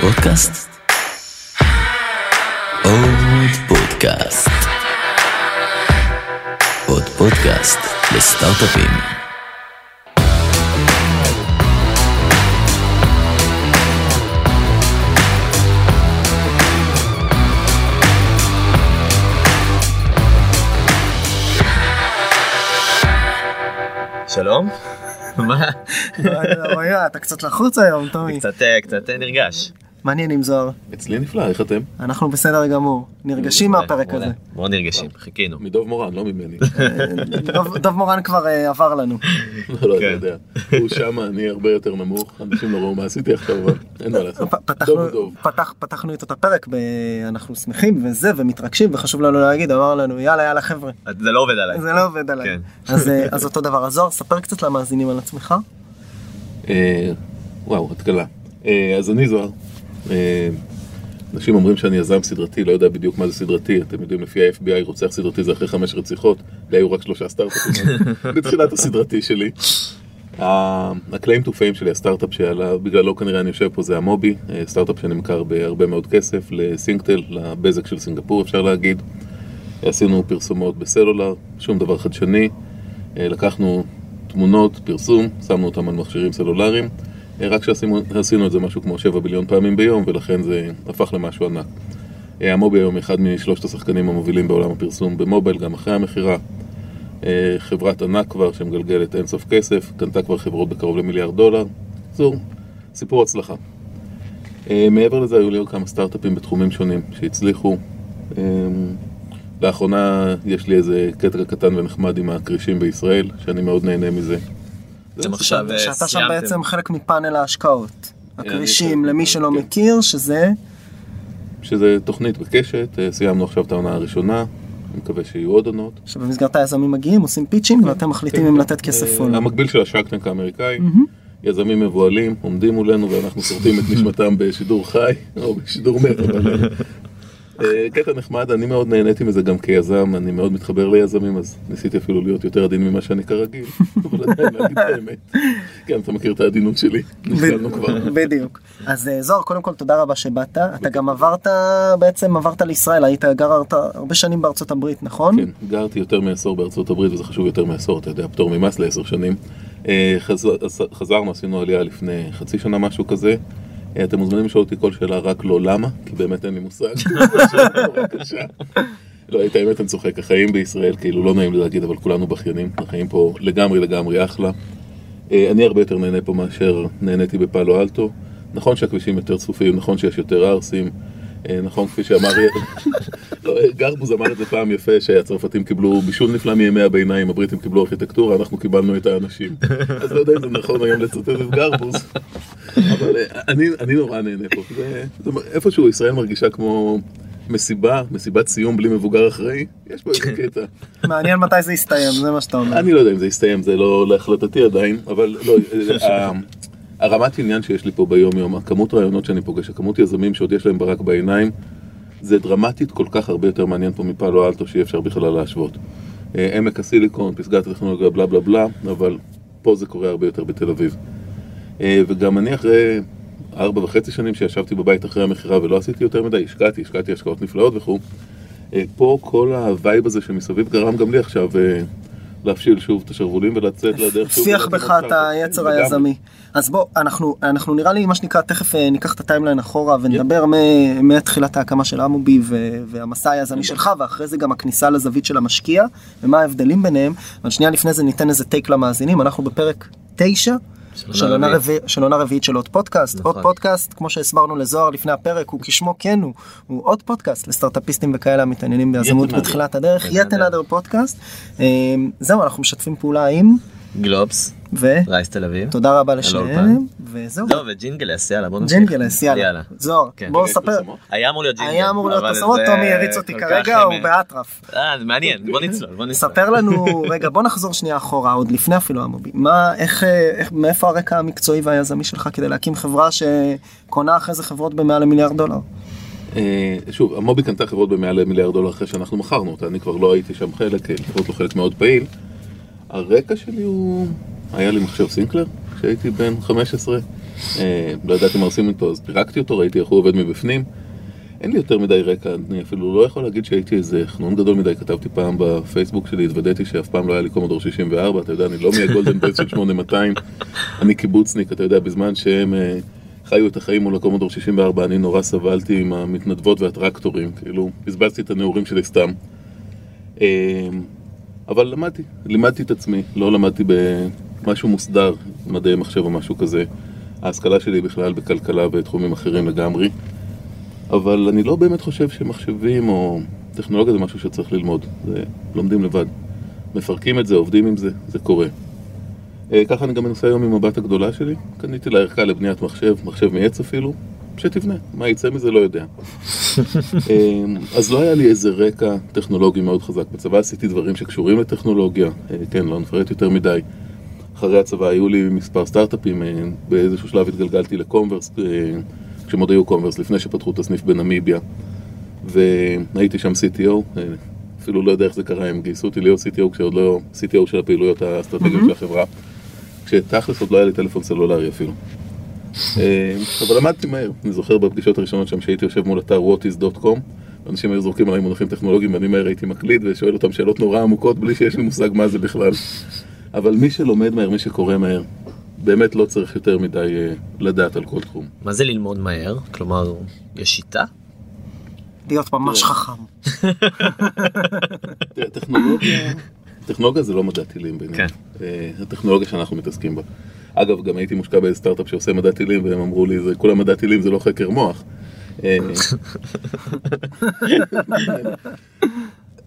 פודקאסט? עוד פודקאסט. עוד פודקאסט לסטארט-אפים. שלום. אתה קצת לחוץ היום, טומי. קצת נרגש. מעניין עם זוהר. אצלי נפלא, איך אתם? אנחנו בסדר גמור. נרגשים מהפרק הזה. מאוד נרגשים, חיכינו. מדוב מורן, לא ממני. דוב מורן כבר עבר לנו. לא, אני יודע. הוא שם, אני הרבה יותר נמוך. אנשים לא ראו מה עשיתי עכשיו, אבל אין מה לעשות. פתחנו את הפרק, אנחנו שמחים וזה, ומתרגשים, וחשוב לנו להגיד, אמר לנו, יאללה חבר'ה. זה לא עובד עליי. זה לא עובד עליי. אז אותו דבר, זוהר, ספר קצת למאזינים על עצמך. וואו, התקלה. אז אני זוהר. אנשים אומרים שאני יזם סדרתי, לא יודע בדיוק מה זה סדרתי, אתם יודעים לפי ה-FBI רוצח סדרתי זה אחרי 5 רציחות, לי היו רק 3 סטארט-אפים, בתחילת הסדרתי שלי. הקליים תופעים שלי, הסטארט-אפ שעלה, בגללו כנראה אני יושב פה זה המובי, סטארט-אפ שנמכר בהרבה מאוד כסף לסינקטל, לבזק של סינגפור אפשר להגיד, עשינו פרסומות בסלולר, שום דבר חדשני, לקחנו תמונות, פרסום, שמנו אותם על מכשירים סלולריים, רק שעשינו את זה משהו כמו 7 ביליון פעמים ביום, ולכן זה הפך למשהו ענק. המובי היום אחד משלושת השחקנים המובילים בעולם הפרסום במובייל, גם אחרי המחירה. חברת ענק כבר שמגלגלת אינסוף כסף, קנתה כבר חברות בקרוב ל$1 מיליארד. זהו, סיפור הצלחה. מעבר לזה היו לי עוד כמה סטארט-אפים בתחומים שונים שהצליחו. לאחרונה יש לי איזה קטע קטן ונחמד עם הקרישים בישראל, שאני מאוד נהנה מזה. שאתה שם בעצם חלק מפאנל ההשקעות הקרישים למי שלא מכיר שזה תוכנית בקשת, סיימנו עכשיו את העונה הראשונה, אני מקווה שיהיו עוד עונות שבמסגרת היזמים מגיעים, עושים פיצ'ינג ואתם מחליטים אם לתת כסף או לא. המקביל של השארקטנק האמריקאי, יזמים מבוהלים, עומדים מולנו ואנחנו סורטים את נשמתם בשידור חי או בשידור מת. קטע נחמד, אני מאוד נהניתי מזה גם כיזם, אני מאוד מתחבר ליזמים, אז ניסיתי אפילו להיות יותר עדין ממה שאני כרגיל, אבל עדיין להגיד האמת. כן, אתה מכיר את העדינות שלי, נכשלנו כבר. בדיוק. אז זוהר, קודם כל תודה רבה שבאת, אתה גם עברת לישראל, גרת הרבה שנים בארצות הברית, נכון? כן, גרתי יותר מ10 בארצות הברית, וזה חשוב יותר מ10, אתה יודע, פטור ממס ל10 שנים. חזרנו, עשינו עלייה לפני חצי שנה, משהו כזה. אתם מוזמנים לשאול אותי כל שאלה, רק לא למה, כי באמת אין לי מושג. לא, את האמת אני צוחק, החיים בישראל, כאילו לא נעים להגיד, אבל כולנו בכיינים, החיים פה לגמרי אחלה. אני הרבה יותר נהנה פה מאשר נהניתי בפאלו אלטו. נכון שהכבישים יותר צפופים, נכון שיש יותר ארסים, נכון כפי שאמר... גרבוז אמר את זה פעם יפה, שהצרפתים קיבלו בישול נפלא מימי הביניים, הבריטים קיבלו ארכיטקטורה, אנחנו קיבלנו את האנשים. אז לא יודע אם זה נכון היום לצטט את גרבוז. אבל אני נורא נהנה פה. איפשהו ישראל מרגישה כמו מסיבת סיום בלי מבוגר אחראי, יש פה איזה קטע. מעניין מתי זה יסתיים, זה מה שאתה אומר. אני לא יודע אם זה יסתיים, זה לא להחלטתי עדיין, אבל לא... הרמת עניין שיש לי פה ביום יום, הכמות רעיונות שאני פוגש, הכמות יזמים שעוד יש להם ברק בעיניים, זה דרמטית כל כך הרבה יותר מעניין פה מפעלו אלטו שאי אפשר בכלל להשוות. עמק הסיליקון, פסגת הטכנולוגיה, בלה בלה בלה, אבל פה זה קורה הרבה יותר בתל אביב. וגם אני אחרי 4.5 שנים שישבתי בבית אחרי המחירה ולא עשיתי יותר מדי, השקעתי השקעות נפלאות וכו'. פה כל הווייב הזה שמסביב גרם גם לי עכשיו... להפשיל שוב את השרבולים ולצאת לדרך שוב. שיח בך את היצר היזמי. אז בוא, אנחנו נראה לי מה שנקרא, תכף ניקח את הטיימליין אחורה ונדבר מתחילת ההקמה של המובי והמסע היזמי שלך, ואחרי זה גם הכניסה לזווית של המשקיע, ומה ההבדלים ביניהם. אבל שנייה לפני זה ניתן איזה טייק למאזינים, אנחנו בפרק 9, של עונה רביעית של עוד פודקאסט. עוד פודקאסט, כמו שהסברנו לזוהר לפני הפרק, הוא כשמו כן הוא עוד פודקאסט לסטארט-אפיסטים וכאלה המתעניינים ביזמות בתחילת הדרך. יט אנדר פודקאסט. זהו, אנחנו משתפים פעולה עם גלובס ורייס תל אביב. תודה רבה לשניהם. וזהו. לא, וג'ינגלס, יאללה, בוא נמשיך. ג'ינגלס, יאללה. זוהר, בואו ספר. היה אמור להיות ג'ינגלס. היה אמור להיות פרסומות, טומי יריץ אותי כרגע, הוא באטרף. מעניין, בוא נצלול. ספר לנו, רגע, בוא נחזור שנייה אחורה, עוד לפני אפילו המובי. מאיפה הרקע המקצועי והיזמי שלך כדי להקים חברה שקונה אחרי זה חברות ב$100 מיליארד? שוב, המובי קנתה חברות ב$100 מיליארד אחרי שאנחנו מכרנו אותה. אני כבר לא הייתי שם חלק, לפחות לא חלק מאוד פעיל. הרקע שלי הוא... היה לי מחשב סינקלר, כשהייתי בן 15, לא ידעתי מה עושים איתו, אז פירקתי אותו, ראיתי איך הוא עובד מבפנים. אין לי יותר מדי רקע, אני אפילו לא יכול להגיד שהייתי איזה חנון גדול מדי, כתבתי פעם בפייסבוק שלי, התוודאתי שאף פעם לא היה לי קומודור 64, אתה יודע, אני לא מהגולדן בויס של 8200, אני קיבוצניק, אתה יודע, בזמן שהם חיו את החיים מול הקומודור 64, אני נורא סבלתי עם המתנדבות והטרקטורים, כאילו, בזבזתי את הנעורים שלי סתם. אבל לימדתי את עצמי, לא למדתי במשהו מוסדר, מדעי מחשב או משהו כזה. ההשכלה שלי בכלל בכלכלה ותחומים אחרים לגמרי. אבל אני לא באמת חושב שמחשבים או טכנולוגיה זה משהו שצריך ללמוד. זה לומדים לבד. מפרקים את זה, עובדים עם זה, זה קורה. ככה אני גם מנסה היום עם הבת הגדולה שלי. קניתי לה ערכה לבניית מחשב, מחשב מעץ אפילו, שתבנה. מה יצא מזה לא יודע. אז לא היה לי איזה רקע טכנולוגי מאוד חזק. בצבא עשיתי דברים שקשורים לטכנולוגיה. כן, לא נפרט יותר מדי. אחרי הצבא היו לי מספר סטארט-אפים. באיזשהו שלב התגלגלתי לקומברס, כשמוד היו קומברס, לפני שפתחו את הסניף בנמיביה. והייתי שם CTO, אפילו לא יודע איך זה קרה, הם גייסו אותי להיות CTO, כשעוד לא, CTO של הפעילויות האסטרטגיות של החברה, כשתכלס עוד לא היה לי טלפון סלולרי אפילו. אבל למדתי מהר, אני זוכר בפגישות הראשונות שם שהייתי יושב מול אתר whatis.com, אנשים היו זורקים עליי מונחים טכנולוגיים, ואני מהר הייתי מקליד ושואל אותם שאלות נורא עמוקות, בלי שיש לי מושג מה זה בכלל. אבל מי שלומד מהר, מי שקורא מהר, באמת לא צריך יותר מדי לדעת על כל תחום. מה זה ללמוד מהר? כלומר, יש שיטה? להיות ממש חכם. טכנולוגיה זה לא מדע טילים בעיניי. הטכנולוגיה שאנחנו מתעסקים בה. אגב, גם הייתי מושקע באיזה סטארט-אפ שעושה מדע טילים, והם אמרו לי, כולם מדע טילים זה לא חקר מוח.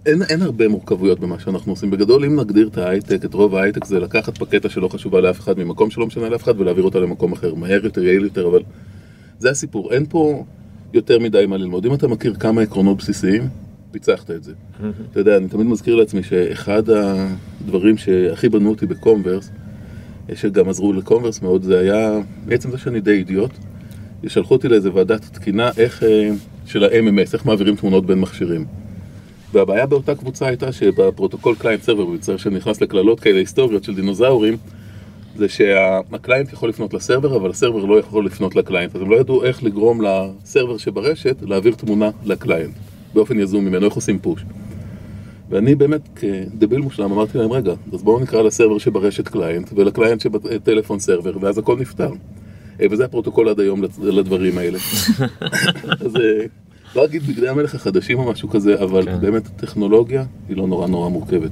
אין הרבה מורכבויות במה שאנחנו עושים. בגדול, אם נגדיר את ההייטק, את רוב ההייטק זה לקחת פקטה שלא חשובה לאף אחד, ממקום שלא משנה לאף אחד, ולהעביר אותה למקום אחר, מהר יותר, יעיל יותר, אבל זה הסיפור. אין פה יותר מדי מה ללמוד. אם אתה מכיר כמה עקרונות בסיסיים, פיצחת את זה. אתה יודע, אני תמיד מזכיר לעצמי שאחד הדברים שהכי בנו אותי בקומברס, שגם עזרו לקומברס מאוד, זה היה, בעצם זה שאני די אידיוט, שלחו אותי לאיזה ועדת תקינה, של ה-MMS, איך מעבירים תמונות בין מכשירים. והבעיה באותה קבוצה הייתה שבפרוטוקול קליינט סרבר, ביצר שנכנס לכללות כאלה היסטוריות של דינוזאורים, זה שהקליינט יכול לפנות לסרבר, אבל הסרבר לא יכול לפנות לקליינט. אז הם לא ידעו איך לגרום לסרבר שברשת להעביר תמונה לקליינט, באופן יזום ממנו, איך עושים פוש. ואני באמת כדביל מושלם אמרתי להם, רגע, אז בואו נקרא לסרבר שברשת קליינט, ולקליינט שבטלפון סרבר, ואז הכל נפתר. וזה הפרוטוקול עד היום לדברים האלה. אז לא אגיד בגדי המלך החדשים או משהו כזה, אבל באמת הטכנולוגיה היא לא נורא נורא מורכבת.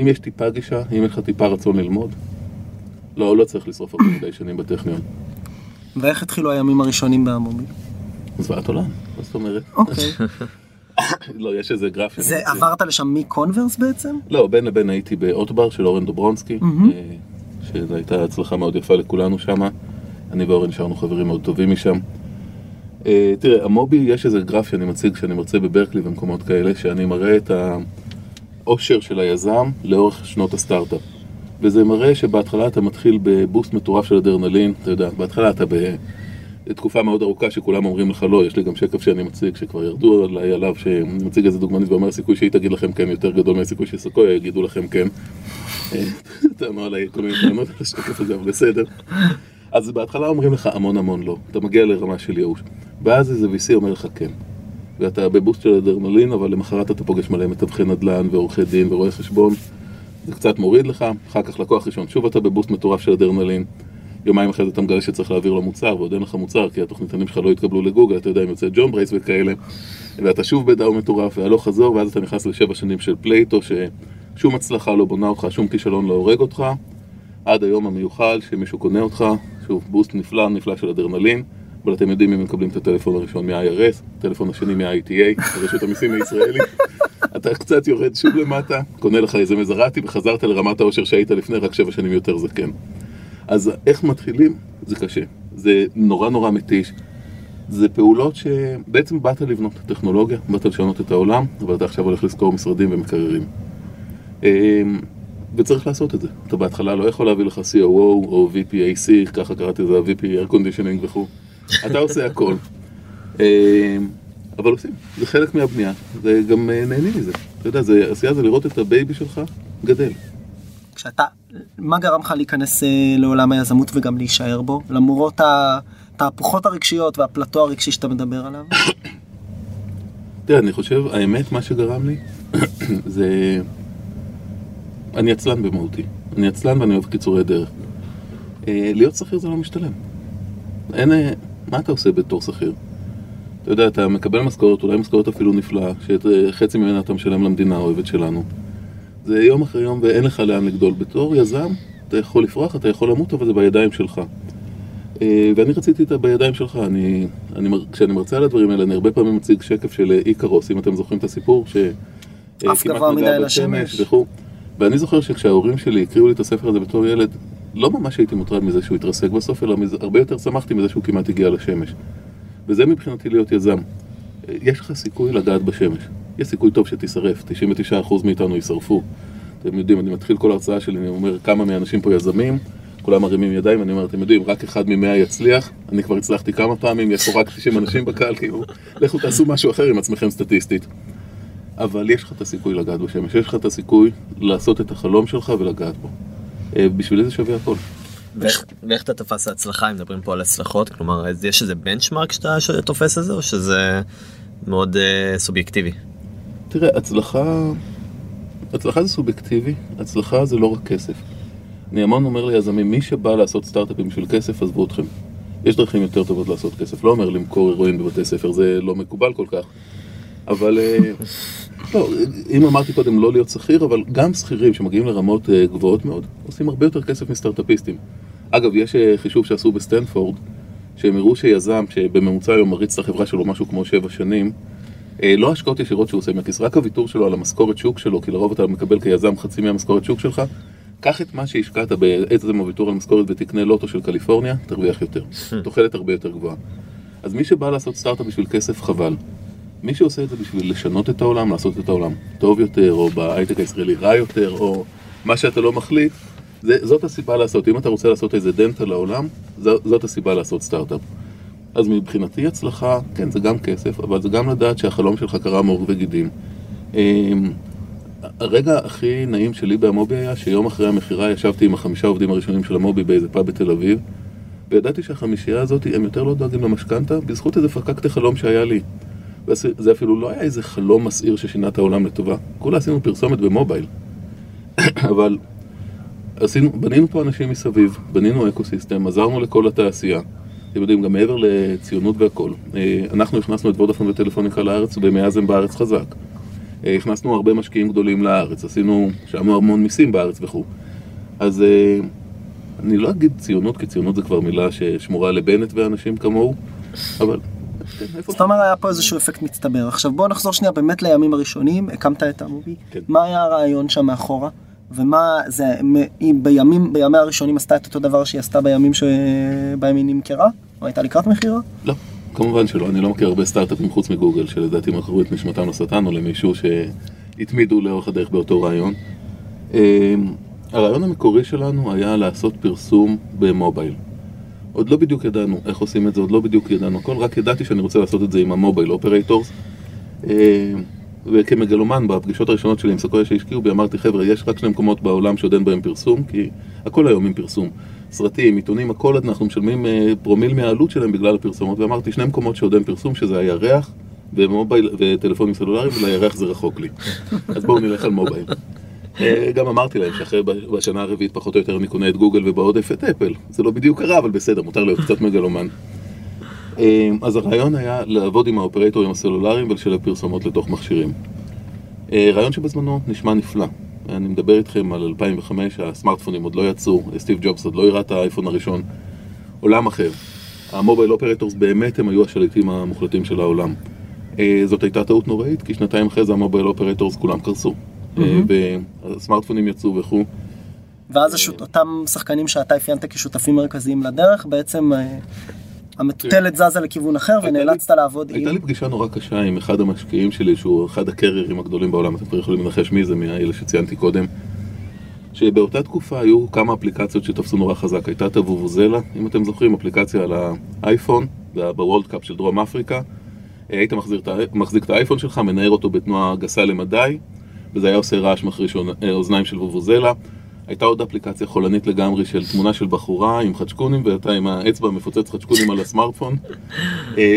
אם יש טיפה גישה, אם יש לך טיפה רצון ללמוד, לא צריך לשרוף הרבה מדי שנים בטכניון. ואיך התחילו הימים הראשונים באמוביל? זוועת עולם, מה זאת אומרת? אוקיי. לא, יש איזה גרף. זה עברת לשם מקונברס בעצם? לא, בין לבין הייתי באוטבר של אורן דוברונסקי, שזו הייתה הצלחה מאוד יפה לכולנו שם. אני ואורן שרנו חברים מאוד טובים משם. תראה, המוביל יש איזה גרף שאני מציג כשאני מרצה בברקלי ומקומות כאלה, שאני מראה את העושר של היזם לאורך שנות הסטארט-אפ. וזה מראה שבהתחלה אתה מתחיל בבוסט מטורף של אדרנלין, אתה יודע, בהתחלה אתה בתקופה מאוד ארוכה שכולם אומרים לך לא, יש לי גם שקף שאני מציג שכבר ירדו עליי עליו, שמציג איזה דוגמנית ואומר, הסיכוי שהיא תגיד לכם כן יותר גדול מהסיכוי שסקויה יגידו לכם כן. טענו עליי כל מיני טענות על השקף הזה, אבל בסדר. אז בהתחלה אומרים לך המון לא, אתה מגיע לרמה של ייאוש, ואז איזה VC אומר לך כן, ואתה בבוסט של אדרנלין, אבל למחרת אתה פוגש מלא מתווכי נדל"ן ועורכי דין ורואי חשבון, זה קצת מוריד לך, אחר כך לקוח ראשון, שוב אתה בבוסט מטורף של אדרנלין, יומיים אחרי זה אתה מגלה שצריך להעביר לו מוצר, ועוד אין לך מוצר, כי התוכניתנים שלך לא יתקבלו לגוגל, אתה יודע אם יוצא ג'ון ברייס וכאלה, ואתה שוב בדאו מטורף, והלוך חזור, ואז אתה נכנס לשבע שנים של פלייטו, ששום הצלחה לא בונה אותך, שום כישלון לא הורג אותך, עד היום המיוחל שמישהו קונה אותך, שוב, בוסט נפלא של אדרנלין, אבל אתם יודעים אם מקבלים את הטלפון הראשון מה-IRS, הטלפון השני מה-ITA, הרשות המיסים הישראלית, אתה קצת יורד שוב למטה, קונה לך איזה מזרעתי וחזרת לרמת האושר שהיית לפני, רק 7 שנים יותר זקן. אז איך מתחילים? זה קשה. זה נורא מתיש. זה פעולות שבעצם באת לבנות את הטכנולוגיה, באת לשנות את העולם, אבל אתה עכשיו הולך לזכור משרדים ומקררים. וצריך לעשות את זה. אתה בהתחלה לא יכול להביא לך COO או VPAC, ככה קראתי זה, VP Air Conditioning וכו'. אתה עושה הכל. אבל עושים. זה חלק מהבנייה. זה גם נהנים מזה. אתה יודע, עשייה זה לראות את הבייבי שלך גדל. כשאתה מה גרם לך להיכנס לעולם היזמות וגם להישאר בו, למרות התהפוכות הרגשיות והפלטו הרגשי שאתה מדבר עליו? תראה, אני חושב, האמת, מה שגרם לי, זה... אני עצלן במהותי. אני עצלן ואני אוהב קיצורי דרך. להיות שכיר זה לא משתלם. אין... מה אתה עושה בתור שכיר? אתה יודע, אתה מקבל משכורת, אולי משכורת אפילו נפלאה, שחצי ממנה אתה משלם למדינה האוהבת שלנו. זה יום אחרי יום ואין לך לאן לגדול. בתור יזם, אתה יכול לפרוח, אתה יכול למות, אבל זה בידיים שלך. ואני רציתי את בידיים שלך. כשאני מרצה על הדברים האלה, אני הרבה פעמים מציג שקף של איקרוס, אם אתם זוכרים את הסיפור, שכמעט מגע בשמש, וכו'. ואני זוכר שכשההורים שלי הקריאו לי את הספר הזה בתור ילד, לא ממש הייתי מוטרד מזה שהוא התרסק בסוף, אלא הרבה יותר שמחתי מזה שהוא כמעט הגיע לשמש. וזה מבחינתי להיות יזם. יש לך סיכוי לגעת בשמש. יש סיכוי טוב שתישרף. 99% מאיתנו יישרפו. אתם יודעים, אני מתחיל כל הרצאה שלי, אני אומר כמה מהאנשים פה יזמים, כולם מרימים ידיים, ואני אומר, אתם יודעים, רק אחד מ100 יצליח. אני כבר הצלחתי כמה פעמים, יש פה רק 90 אנשים בקהל, כאילו, לכו תעשו משהו אחר עם עצמכם סטטיסטית. אבל יש לך את הסיכוי לגעת בשמש, יש לך את הסיכוי לעשות את החלום שלך ולגעת בו. בשבילי זה שווה הכל. ואיך אתה תופס ההצלחה, אם מדברים פה על הצלחות? כלומר, יש איזה בנצ'מרק שאתה תופס את זה, או שזה מאוד סובייקטיבי? תראה, הצלחה זה סובייקטיבי, הצלחה זה לא רק כסף. אני אמון אומר ליזמים, מי שבא לעשות סטארט-אפים בשביל כסף, עזבו אתכם. יש דרכים יותר טובות לעשות כסף, לא אומר למכור אירועים בבתי ספר, זה לא מקובל כל כך. אבל, לא, אם אמרתי קודם לא להיות שכיר, אבל גם שכירים שמגיעים לרמות גבוהות מאוד, עושים הרבה יותר כסף מסטארט-אפיסטים. אגב, יש חישוב שעשו בסטנפורד, שהם הראו שיזם שבממוצע היום מריץ לחברה שלו משהו כמו 7 שנים, לא השקעות ישירות שהוא עושה מהכיס, רק הוויתור שלו על המשכורת שוק שלו, כי לרוב אתה מקבל כיזם חצי מהמשכורת שוק שלך, קח את מה שהשקעת בעצם הוויתור על המשכורת ותקנה לוטו של קליפורניה, תרוויח יותר, תוחלת הרבה יותר גבוהה. אז מי שבא לעשות סטארט-אפ בשביל כסף, חבל. מי שעושה את זה בשביל לשנות את העולם, לעשות את העולם טוב יותר, או בהייטק הישראלי רע יותר, או מה שאתה לא מחליט, זאת הסיבה לעשות. אם אתה רוצה לעשות איזה דנט על העולם, זאת הסיבה לעשות סטארט-אפ. אז מבחינתי הצלחה, כן, זה גם כסף, אבל זה גם לדעת שהחלום שלך קרה מאור וגידים. הרגע הכי נעים שלי באמובי היה שיום אחרי המחירה ישבתי עם 5 עובדים הראשונים של אמובי באיזה פאב בתל אביב, וידעתי שהחמישייה הזאת, הם יותר לא דואגים למשכנתה, בזכות איזה פקקת חלום שהיה לי. וזה אפילו לא היה איזה חלום מסעיר ששינה את העולם לטובה. כולה עשינו פרסומת במובייל. אבל בנינו פה אנשים מסביב, בנינו אקוסיסטם, עזרנו לכל התעשייה. אתם יודעים, גם מעבר לציונות והכל. אנחנו הכנסנו את וודאפון וטלפוניקה לארץ, ובמאזן בארץ חזק. הכנסנו הרבה משקיעים גדולים לארץ, עשינו, שעמו המון מיסים בארץ וכו'. אז אני לא אגיד ציונות, כי ציונות זה כבר מילה ששמורה לבנט ואנשים כמוהו, אבל... זאת אומרת, היה פה איזשהו אפקט מצטבר. עכשיו בואו נחזור שנייה באמת לימים הראשונים, הקמת את המובי, מה היה הרעיון שם מאחורה, ומה זה, בימי הראשונים עשתה את אותו דבר שהיא עשתה בימים שבהם היא נמכרה, או הייתה לקראת מחירה? לא, כמובן שלא, אני לא מכיר הרבה סטארט-אפים חוץ מגוגל, שלדעתי מכרו את נשמתם לשטן, או למישהו שהתמידו לאורך הדרך באותו רעיון. הרעיון המקורי שלנו היה לעשות פרסום במובייל. עוד לא בדיוק ידענו איך עושים את זה, עוד לא בדיוק ידענו הכל, רק ידעתי שאני רוצה לעשות את זה עם המובייל אופרייטורס, וכמגלומן בפגישות הראשונות שלי עם סקויה שהשקיעו בי, אמרתי חבר'ה, יש רק 2 מקומות בעולם שעוד אין בהם פרסום, כי הכל היום עם פרסום, סרטים, עיתונים, הכל אנחנו משלמים פרומיל מהעלות שלהם בגלל הפרסומות, ואמרתי 2 מקומות שעוד אין פרסום, שזה הירח ומובייל וטלפונים סלולריים, ולירח זה רחוק לי, אז בואו נלך על מובייל. גם אמרתי להם שאחרי בשנה הרביעית פחות או יותר אני קונה את גוגל ובעודף את אפל. זה לא בדיוק קרה, אבל בסדר, מותר להיות קצת מגלומן. אז הרעיון היה לעבוד עם האופרטורים הסלולריים ולשלב פרסומות לתוך מכשירים. רעיון שבזמנו נשמע נפלא. אני מדבר איתכם על 2005, הסמארטפונים עוד לא יצאו, סטיב ג'ובס עוד לא הראה את האייפון הראשון. עולם אחר. המובייל אופרטורס באמת הם היו השליטים המוחלטים של העולם. זאת הייתה טעות נוראית, כי שנתיים אחרי זה המובייל אופרטורס כולם קרסו. והסמארטפונים יצאו וכו'. ואז אותם שחקנים שאתה אפיינת כשותפים מרכזיים לדרך, בעצם המטוטלת זזה לכיוון אחר ונאלצת לעבוד עם... הייתה לי פגישה נורא קשה עם אחד המשקיעים שלי, שהוא אחד הקריירים הגדולים בעולם, אתם כבר יכולים לנחש מי זה, מהאלה שציינתי קודם, שבאותה תקופה היו כמה אפליקציות שתפסו נורא חזק. הייתה תבובוזלה, אם אתם זוכרים, אפליקציה על האייפון, בוולד קאפ של דרום אפריקה. היית מחזיק את האייפון שלך, מנער אותו בתנועה גסה למדי, וזה היה עושה רעש מחריש אוזניים של וובוזלה. הייתה עוד אפליקציה חולנית לגמרי של תמונה של בחורה עם חדשקונים, והייתה עם האצבע מפוצץ חדשקונים על הסמארטפון,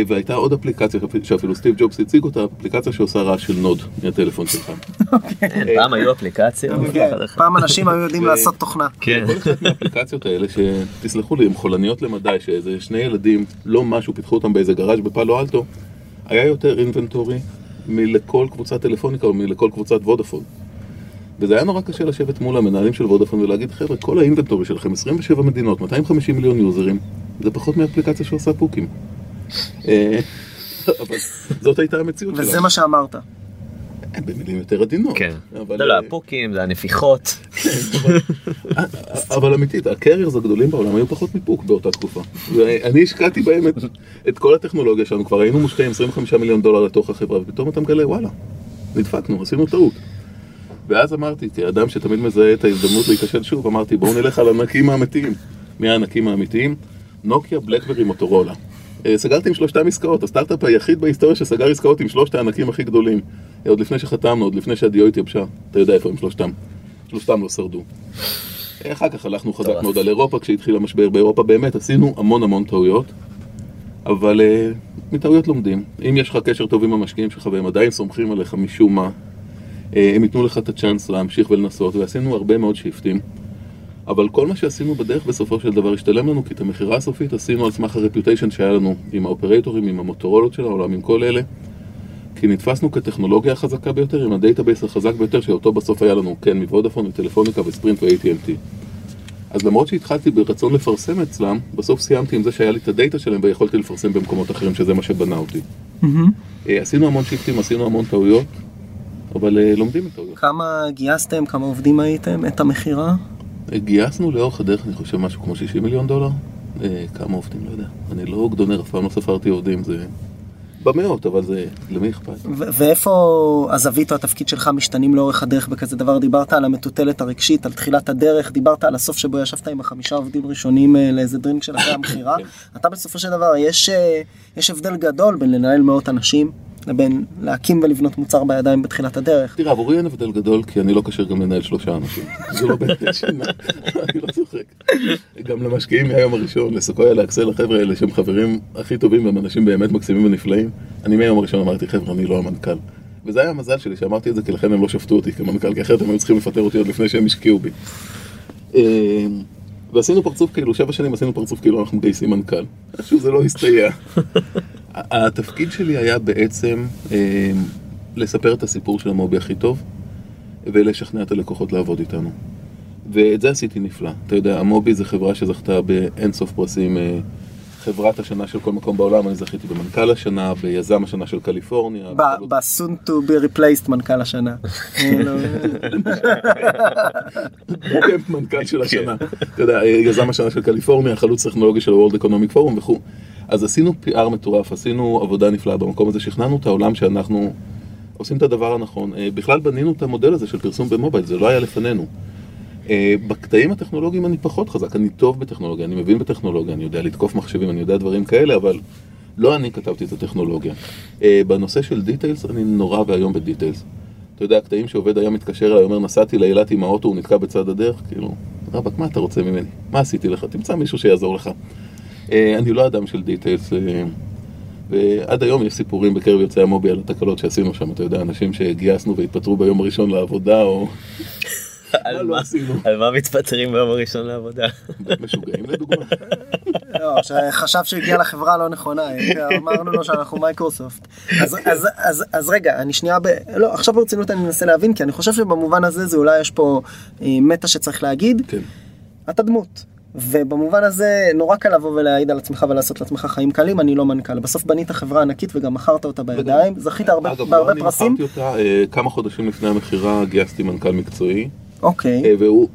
והייתה עוד אפליקציה שאפילו סטיב ג'ובס הציג אותה, אפליקציה שעושה רעש של נוד מהטלפון שלך. פעם היו אפליקציה? פעם אנשים היו יודעים לעשות תוכנה. כל אחת מהאפליקציות האלה שתסלחו לי, הן חולניות למדי, שאיזה שני ילדים, לא משהו, פיתחו אותם באיזה גראז' בפאלו אלטו, היה יותר אינבנטורי מלכל קבוצת טלפוניקה או מלכל קבוצת וודאפון. וזה היה נורא קשה לשבת מול המנהלים של וודאפון ולהגיד, חבר'ה, כל האינבנטורי שלכם, 27 מדינות, 250 מיליון יוזרים, זה פחות מאפליקציה שעושה פוקים. אבל זאת הייתה המציאות שלנו. וזה מה שאמרת. במילים יותר עדינות. כן. לא, הפוקים, זה הנפיחות. אבל אמיתית, הקרירס הגדולים בעולם היו פחות מפוק באותה תקופה. אני השקעתי בהם את כל הטכנולוגיה שלנו, כבר היינו מושקעים $25 מיליון לתוך החברה, ופתאום אתה מגלה, וואלה, נדפקנו, עשינו טעות. ואז אמרתי, כאדם שתמיד מזהה את ההזדמנות להיכשל שוב, אמרתי, בואו נלך על הענקים האמיתיים. מי הענקים האמיתיים? נוקיה, בלקברי, מוטורולה. סגרתי עם 3 עסקאות, הסטארט-אפ היחיד בהיסטוריה שסגר עסקאות עם 3 הענקים הכי גדולים. עוד לפני שחתמנו, עוד לפני שהדיו התייבשה, אתה יודע איפה הם 3. 3 לא שרדו. אחר כך הלכנו חזק מאוד על אירופה, כשהתחיל המשבר באירופה, באמת עשינו המון המון טעויות, אבל מטעויות לומדים. אם יש לך קשר טוב עם המשקיעים שלך והם עדיין סומכים עליך משום מה, הם ייתנו לך את הצ'אנס להמשיך ולנסות, ועשינו הרבה מאוד שיפטים. אבל כל מה שעשינו בדרך בסופו של דבר השתלם לנו, כי את המחירה הסופית עשינו על סמך הרפיוטיישן שהיה לנו עם האופרייטורים, עם המוטורולות של העולם, עם כל אלה, כי נתפסנו כטכנולוגיה החזקה ביותר, עם הדייטאבייס החזק ביותר, שאותו בסוף היה לנו, כן, מוודאפון וטלפוניקה וספרינט ו-AT&T. אז למרות שהתחלתי ברצון לפרסם אצלם, בסוף סיימתי עם זה שהיה לי את הדאטה שלהם ויכולתי לפרסם במקומות אחרים, שזה מה שבנה אותי. עשינו המון שיפטים, עשינו המון טעויות, אבל לומדים את טעויות. כמה גייסתם, כמה עובדים הייתם, את המחירה? גייסנו לאורך הדרך, אני חושב, משהו כמו $60 מיליון. כמה עובדים, לא יודע. אני לא גדונר, אף פעם לא ספרתי עובדים, זה במאות, אבל זה למי אכפת. ואיפה הזווית או התפקיד שלך משתנים לאורך הדרך בכזה דבר? דיברת על המטוטלת הרגשית, על תחילת הדרך, דיברת על הסוף שבו ישבת עם 5 עובדים ראשונים לאיזה דרינק של אחרי המחירה. אתה בסופו של דבר, יש הבדל גדול בין לנהל מאות אנשים לבין להקים ולבנות מוצר בידיים בתחילת הדרך. תראה, עבורי אין הבדל גדול, כי אני לא קשר גם לנהל 3 אנשים. זה לא באמת שינה, אני לא צוחק. גם למשקיעים מהיום הראשון, לסקויה, לאקסל, החבר'ה האלה שהם חברים הכי טובים, והם אנשים באמת מקסימים ונפלאים. אני מהיום הראשון אמרתי, חבר'ה, אני לא המנכ"ל. וזה היה המזל שלי, שאמרתי את זה, כי לכן הם לא שפטו אותי כמנכ"ל, כי אחרת הם היו צריכים לפטר אותי עוד לפני שהם השקיעו בי. ועשינו פרצוף כאילו, 7 שנים עשינו פרצוף כאילו, אנחנו מגייסים מנכ"ל. עכשיו זה לא הסתייע. התפקיד שלי היה בעצם לספר את הסיפור של המובי הכי טוב, ולשכנע את הלקוחות לעבוד איתנו. ואת זה עשיתי נפלא. אתה יודע, המובי זה חברה שזכתה באינסוף פרסים, חברת השנה של כל מקום בעולם, אני זכיתי במנכ"ל השנה, ביזם השנה של קליפורניה. בסון טו בי ריפלייסט מנכ"ל השנה. מנכ"ל של השנה. אתה יודע, יזם השנה של קליפורניה, חלוץ טכנולוגי של ה-World Economic Forum וכו'. אז עשינו PR מטורף, עשינו עבודה נפלאה במקום הזה, שכנענו את העולם שאנחנו עושים את הדבר הנכון. בכלל בנינו את המודל הזה של פרסום במובייל, זה לא היה לפנינו. בקטעים הטכנולוגיים אני פחות חזק, אני טוב בטכנולוגיה, אני מבין בטכנולוגיה, אני יודע לתקוף מחשבים, אני יודע דברים כאלה, אבל לא אני כתבתי את הטכנולוגיה. בנושא של דיטיילס, אני נורא והיום בדיטיילס. אתה יודע, הקטעים שעובד היה מתקשר אליי, אומר, נסעתי לאילת עם האוטו, הוא נתקע בצד הדרך, כאילו, רבק, מה אתה רוצה ממני? מה עשיתי לך? תמצא מישהו שיעזור לך. אני לא אדם של דיטיילס, ועד היום יש סיפורים בקרב יוצאי המובי על התקלות שעשינו שם, אתה יודע, אנשים שגייסנו והתפטרו ביום הראשון לעבודה, או על מה מתפטרים ביום הראשון לעבודה? משוגעים לדוגמה. לא, שחשב שהגיע לחברה לא נכונה, אמרנו לו שאנחנו מייקרוסופט. אז רגע, אני שנייה, לא, עכשיו ברצינות אני מנסה להבין, כי אני חושב שבמובן הזה זה אולי יש פה מטה שצריך להגיד, אתה דמות. ובמובן הזה נורא קל לבוא ולהעיד על עצמך ולעשות לעצמך חיים קלים, אני לא מנכ"ל. בסוף בנית חברה ענקית וגם מכרת אותה בידיים, זכית הרבה פרסים. אגב, אני מכרתי אותה, כמה חודשים לפני המכירה גייסתי מנכ"ל מקצועי. אוקיי. והוא,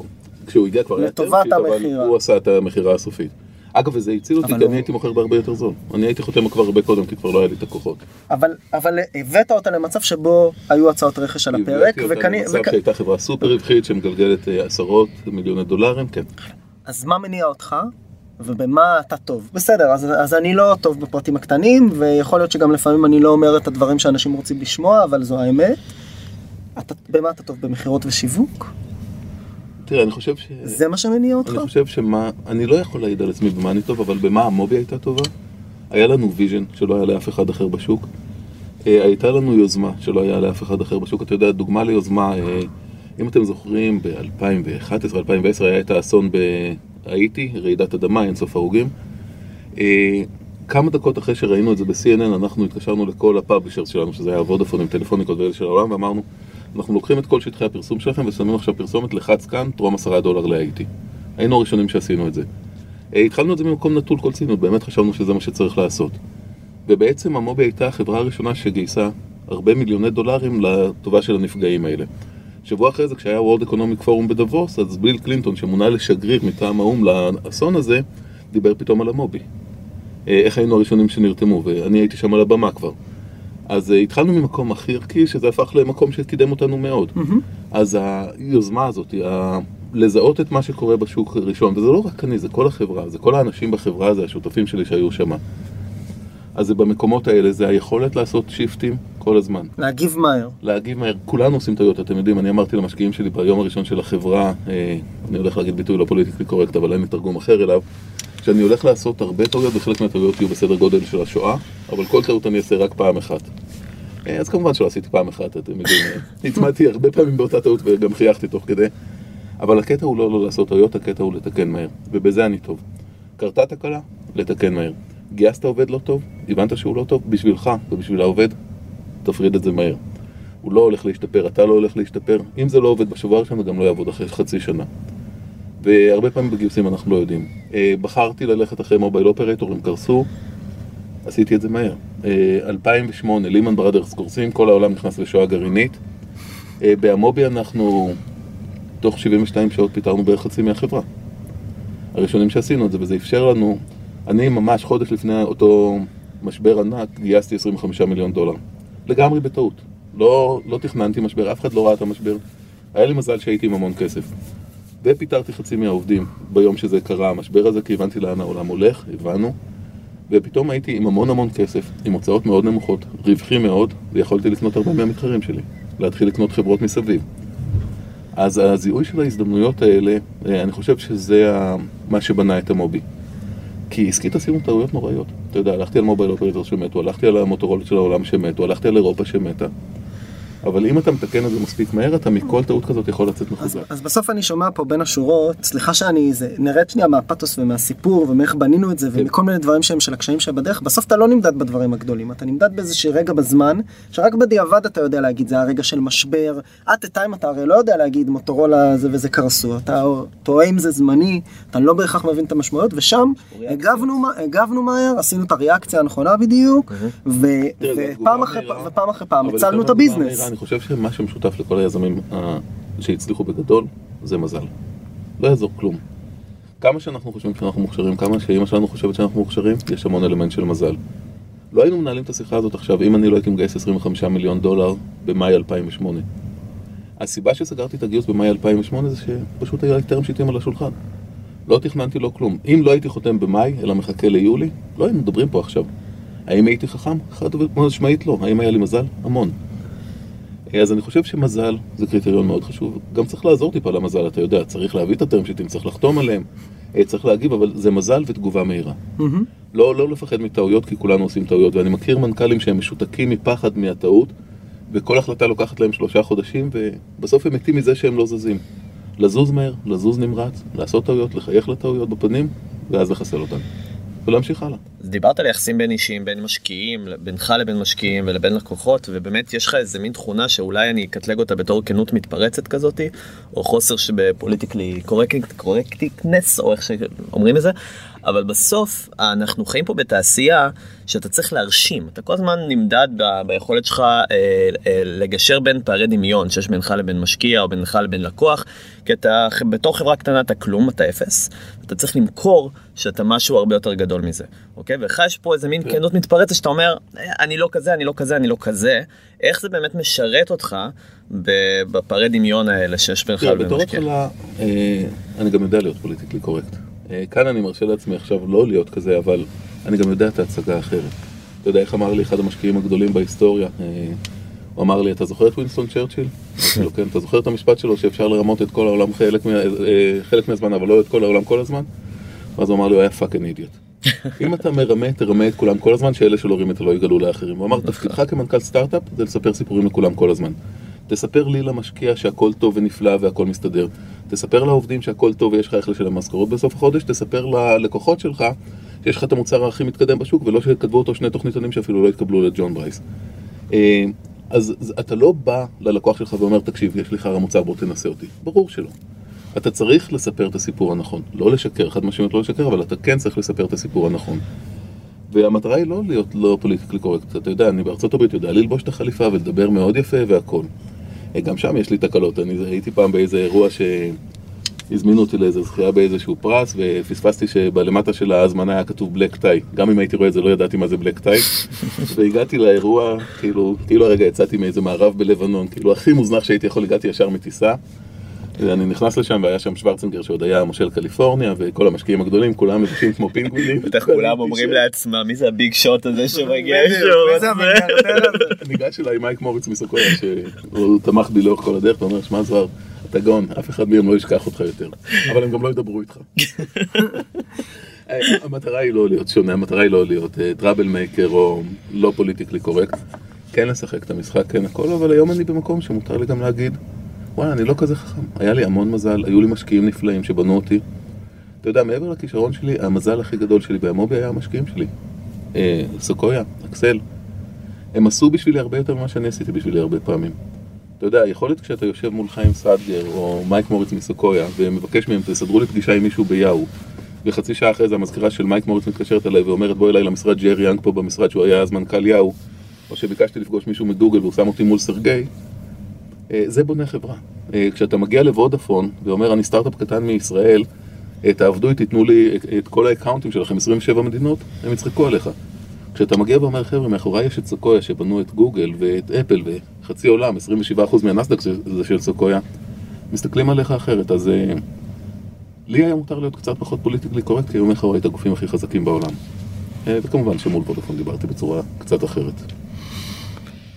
כשהוא הגיע כבר היה טרפית, אבל הוא עשה את המכירה הסופית. אגב, וזה הציל אותי, כי אני הייתי מוכר בהרבה יותר זול. אני הייתי חותם כבר הרבה קודם, כי כבר לא היה לי את הכוחות. אבל הבאת אותה למצב שבו היו הצעות רכש על הפרק, שהייתה חברה סופר רווחית שמגלגלת $10 מיליון, כן. אז מה מניע אותך, ובמה אתה טוב? בסדר, אז אני לא טוב בפרטים הקטנים, ויכול להיות שגם לפעמים אני לא אומר את הדברים שאנשים רוצים לשמוע, אבל זו האמת. במה אתה טוב? במחירות ושיווק? תראה, אני חושב ש... זה מה שמניע אותך? אני חושב שמה... אני לא יכול להעיד על עצמי במה אני טוב, אבל במה המובי הייתה טובה. היה לנו ויז'ן שלא היה לאף אחד אחר בשוק. הייתה לנו יוזמה שלא היה לאף אחד אחר בשוק. אתה יודע, דוגמה ליוזמה, אם אתם זוכרים, ב-2011-2010 היה את האסון בהאיטי, רעידת אדמה, אינסוף הרוגים. כמה דקות אחרי שראינו את זה ב-CNN, אנחנו התקשרנו לכל הפאבלישרס שלנו, שזה היה וודאפון עם טלפוניקות ואלה של העולם, ואמרנו, אנחנו לוקחים את כל שטחי הפרסום שלכם ושמים עכשיו פרסומת לחץ כאן, תרום $10 ל-AIT. היינו הראשונים שעשינו את זה. התחלנו את זה ממקום נטול כל צינות, באמת חשבנו שזה מה שצריך לעשות. ובעצם המובי הייתה החברה הראשונה שגייסה הרבה מיליוני דולרים לטובה של הנפגעים האלה. שבוע אחרי זה, כשהיה World Economic Forum בדבוס, אז ביל קלינטון, שמונה לשגריר מטעם האום לאסון הזה, דיבר פתאום על המובי. איך היינו הראשונים שנרתמו, ואני הייתי שם על הבמה כבר. אז התחלנו ממקום הכי ערכי, שזה הפך למקום שקידם אותנו מאוד. אז היוזמה הזאת, לזהות את מה שקורה בשוק ראשון, וזה לא רק אני, זה כל החברה, זה כל האנשים בחברה, זה השותפים שלי שהיו שם. אז זה במקומות האלה, זה היכולת לעשות שיפטים כל הזמן. להגיב מהר. להגיב מהר. כולנו עושים טעויות, אתם יודעים, אני אמרתי למשקיעים שלי ביום הראשון של החברה, אני הולך להגיד ביטוי לא פוליטיקלי קורקט, אבל אין לי תרגום אחר אליו, שאני הולך לעשות הרבה טעויות, וחלק מהטעויות יהיו בסדר גודל של השואה, אבל כל טעות אני אעשה רק פעם אחת. אז כמובן שלא עשיתי פעם אחת, אתם יודעים, נצמדתי הרבה פעמים באותה טעות וגם חייכתי תוך כדי, אבל הקטע הוא לא לעשות טעויות, הקטע הוא לתקן מהר, ובזה אני טוב. קרתה תקלה, לתקן מהר. גייסת עובד לא טוב, הבנת שהוא לא טוב, בשבילך ובשביל העובד, תפריד את זה מהר. הוא לא הולך להשתפר, אתה לא הולך להשתפר, אם זה לא עובד בשבוע הראשון, גם לא יעבוד אחרי חצי שנה. והרבה פעמים בגיוסים אנחנו לא יודעים. בחרתי ללכת אחרי מובייל אופרטור, הם קרסו, עשיתי את זה מהר. 2008, לימן ברדרס קורסים, כל העולם נכנס לשואה גרעינית. באמובי אנחנו, תוך 72 שעות פיתרנו בערך חצי מהחברה. הראשונים שעשינו את זה, וזה אפשר לנו, אני ממש חודש לפני אותו משבר ענק, גייסתי $25 מיליון. לגמרי בטעות. לא תכננתי משבר, אף אחד לא ראה את המשבר. היה לי מזל שהייתי עם המון כסף. ופיתרתי חצי מהעובדים ביום שזה קרה, המשבר הזה, כי הבנתי לאן העולם הולך, הבנו, ופתאום הייתי עם המון המון כסף, עם הוצאות מאוד נמוכות, רווחי מאוד, ויכולתי לקנות הרבה מהמתחרים שלי, להתחיל לקנות חברות מסביב. אז הזיהוי של ההזדמנויות האלה, אני חושב שזה מה שבנה את המובי. כי עסקית עשינו טעויות נוראיות. אתה יודע, הלכתי על מובייל אופרטור שמתו, הלכתי על המוטורולה של העולם שמתו, הלכתי על אירופה שמתה. אבל אם אתה מתקן את זה מספיק מהר, אתה מכל טעות כזאת יכול לצאת מחוזק. אז בסוף אני שומע פה בין השורות, סליחה שאני נראית שנייה מהפתוס ומהסיפור ומאיך בנינו את זה, ומכל מיני דברים שהם של הקשיים שבדרך, בסוף אתה לא נמדד בדברים הגדולים, אתה נמדד באיזשהו רגע בזמן, שרק בדיעבד אתה יודע להגיד, זה הרגע של משבר, את הטיים אתה הרי לא יודע להגיד, מוטורולה זה וזה קרסו, אתה טועה אם זה זמני, אתה לא בהכרח מבין את המשמעויות, ושם הגבנו מהר, עשינו את הריאקציה הנכונה בדיוק, ופעם אחרי פעם הצלנו את הביזנס. אני חושב שמה שמשותף לכל היזמים שהצליחו בגדול, זה מזל. לא יעזור כלום. כמה שאנחנו חושבים שאנחנו מוכשרים, כמה שאמא שלנו חושבת שאנחנו מוכשרים, יש המון אלמנט של מזל. לא היינו מנהלים את השיחה הזאת עכשיו, אם אני לא הייתי מגייס $25 מיליון במאי 2008. הסיבה שסגרתי את הגיוס במאי 2008 זה שפשוט היה לי טרם שיטים על השולחן. לא תכננתי לו כלום. אם לא הייתי חותם במאי, אלא מחכה ליולי, לא היינו מדברים פה עכשיו. האם הייתי חכם? חד-משמעית לא. האם היה לי מזל? המון. אז אני חושב שמזל זה קריטריון מאוד חשוב. גם צריך לעזור טיפה למזל, אתה יודע, צריך להביא את הטרם שיטים, צריך לחתום עליהם, צריך להגיב, אבל זה מזל ותגובה מהירה. לא לפחד מטעויות, כי כולנו עושים טעויות, ואני מכיר מנכ"לים שהם משותקים מפחד מהטעות, וכל החלטה לוקחת להם 3 חודשים, ובסוף הם מתים מזה שהם לא זזים. לזוז מהר, לזוז נמרץ, לעשות טעויות, לחייך לטעויות בפנים, ואז לחסל אותן. ולהמשיך הלאה. אז דיברת על יחסים בין אישיים, בין משקיעים, בינך לבין משקיעים ולבין לקוחות, ובאמת יש לך איזה מין תכונה שאולי אני אקטלג אותה בתור כנות מתפרצת כזאת, או חוסר שבפוליטיקלי קורקטיקנס, או איך שאומרים את זה, אבל בסוף אנחנו חיים פה בתעשייה שאתה צריך להרשים, אתה כל הזמן נמדד ביכולת שלך לגשר בין פערי דמיון שיש בינך לבין משקיע או בינך לבין לקוח, כי אתה בתור חברה קטנה אתה כלום, אתה אפס, אתה צריך למכור שאתה משהו הרבה יותר גדול מזה, אוקיי? ואיך יש פה איזה מין כנות מתפרצת שאתה אומר, אני לא כזה, איך זה באמת משרת אותך בפערי דמיון האלה שיש בינך לבין משקיע? בתור התחלה, אני גם יודע להיות פוליטיקלי קורקט. כאן אני מרשה לעצמי עכשיו לא להיות כזה, אבל אני גם יודע את ההצגה האחרת. אתה יודע איך אמר לי אחד המשקיעים הגדולים בהיסטוריה, הוא אמר לי, אתה זוכר את ווינסטון צ'רצ'יל? כן, אתה זוכר את המשפט שלו שאפשר לרמות את כל העולם חלק מהזמן, אבל לא את כל העולם כל הזמן? אז הוא אמר לי, הוא היה פאקינג אידיוט. אם אתה מרמה, תרמה את כולם כל הזמן, שאלה שלא רימת לא יגלו לאחרים. הוא אמר, תפקידך כמנכ"ל סטארט-אפ זה לספר סיפורים לכולם כל הזמן. תספר לי למשקיע שהכל טוב ונפלא והכל מסתדר. תספר לעובדים שהכל טוב ויש לך איך לשלם משכורות בסוף החודש. תספר ללקוחות שלך שיש לך את המוצר הכי מתקדם בשוק, ולא שכתבו אותו שני תוכניתנים שאפילו לא התקבלו לג'ון ברייס. אז אתה לא בא ללקוח שלך ואומר, תקשיב, יש לי חר המוצר, בוא תנסה אותי. ברור שלא. אתה צריך לספר את הסיפור הנכון. לא לשקר, חד משמעות לא לשקר, אבל אתה כן צריך לספר את הסיפור הנכון. והמטרה היא לא להיות לא פוליטיקלי קורקט. אתה יודע, אני בארצות הברית יודע ללבוש את החליפה ולדבר מאוד יפה והכל. גם שם יש לי תקלות. אני הייתי פעם באיזה אירוע שהזמינו אותי לאיזו זכייה באיזשהו פרס, ופספסתי שבלמטה של ההזמנה היה כתוב בלק טי. גם אם הייתי רואה את זה, לא ידעתי מה זה בלק טי. והגעתי לאירוע, כאילו הרגע יצאתי מאיזה מערב בלבנון, כאילו הכי מוזנח שהייתי יכול, הגעתי ישר מטיסה. אני נכנס לשם, והיה שם שוורצנגר שעוד היה מושל קליפורניה, וכל המשקיעים הגדולים, כולם מבשים כמו פינגווינים. בטח כולם אומרים לעצמם, מי זה הביג שוט הזה שמגיע? מי זה המגן? ניגש אליי מייק מוריץ מסוקויה, שהוא תמך בי לאורך כל הדרך, ואומר, שמע זוהר, אתה גאון, אף אחד מהם לא ישכח אותך יותר. אבל הם גם לא ידברו איתך. המטרה היא לא להיות שונה, המטרה היא לא להיות טראבל מייקר או לא פוליטיקלי קורקט. כן לשחק את המשחק, כן הכל, אבל היום אני במקום שמותר לי גם להגיד וואלה, אני לא כזה חכם. היה לי המון מזל, היו לי משקיעים נפלאים שבנו אותי. אתה יודע, מעבר לכישרון שלי, המזל הכי גדול שלי באמובי היה המשקיעים שלי. סוקויה, אקסל. הם עשו בשבילי הרבה יותר ממה שאני עשיתי בשבילי הרבה פעמים. אתה יודע, יכול להיות כשאתה יושב מול חיים סאדגר או מייק מוריץ מסוקויה, ומבקש מהם, תסדרו לי פגישה עם מישהו ביהו. וחצי שעה אחרי זה המזכירה של מייק מוריץ מתקשרת אליי ואומרת, בוא אליי למשרד ג'רי יאנג פה במשרד שהוא היה אז מנכ"ל יהו, או שביקשתי לפגוש מישהו מגוגל והוא שם אותי מול סרגי. זה בונה חברה. כשאתה מגיע לוודאפון ואומר, אני סטארט-אפ קטן מישראל, תעבדו, תיתנו לי את כל האקאונטים שלכם, 27 מדינות, הם יצחקו עליך. כשאתה מגיע ואומר, חבר'ה, מאחורי יש את סוקויה שבנו את גוגל ואת אפל וחצי עולם, 27% מהנסדק זה של סוקויה, מסתכלים עליך אחרת. אז לי היה מותר להיות קצת פחות פוליטיקלי קורקט, כי היום אחרי את הגופים הכי חזקים בעולם. וכמובן שמול וודאפון דיברתי בצורה קצת אחרת.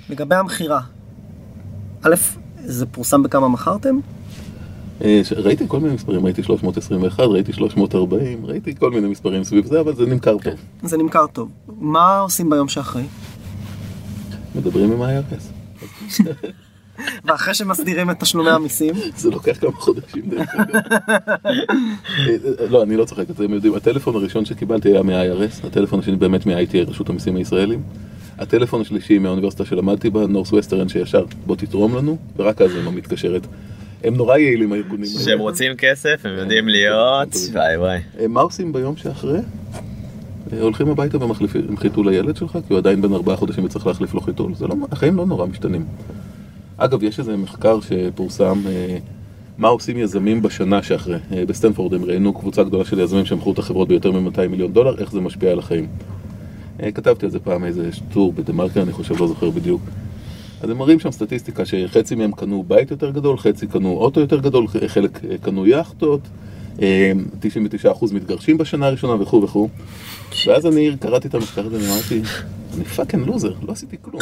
לגבי המחירה, א', זה פורסם בכמה מכרתם? ראיתי כל מיני מספרים, ראיתי 321, ראיתי 340, ראיתי כל מיני מספרים סביב זה, אבל זה נמכר טוב. זה נמכר טוב. מה עושים ביום שאחרי? מדברים עם ה-IRS. ואחרי שמסדירים את תשלומי המיסים? זה לוקח כמה חודשים. לא, אני לא צוחק, אתם יודעים, הטלפון הראשון שקיבלתי היה מה-IRS, הטלפון השני באמת מה-ITA, רשות המיסים הישראלים. הטלפון השלישי מהאוניברסיטה שלמדתי בה, נורס ווסטרן, שישר בוא תתרום לנו, ורק אז הם מתקשרת. הם נורא יעילים הארגונים. שהם רוצים כסף, הם יודעים להיות, וואי וואי. מה עושים ביום שאחרי? הולכים הביתה ומחליפים חיתול לילד שלך, כי הוא עדיין בין 4 חודשים וצריך להחליף לו חיתול. החיים לא נורא משתנים. אגב, יש איזה מחקר שפורסם, מה עושים יזמים בשנה שאחרי. בסטנפורד הם ראינו קבוצה גדולה של יזמים שמכרו את החברות ביותר מ-$200 מיליון, איך זה משפיע על החיים. כתבתי על זה פעם איזה טור בדמרקר, אני חושב לא זוכר בדיוק. אז הם מראים שם סטטיסטיקה שחצי מהם קנו בית יותר גדול, חצי קנו אוטו יותר גדול, חלק קנו יחטות, 99% מתגרשים בשנה הראשונה וכו' וכו'. ואז אני קראתי את המחקר הזה ואמרתי, אני פאקינג לוזר, לא עשיתי כלום.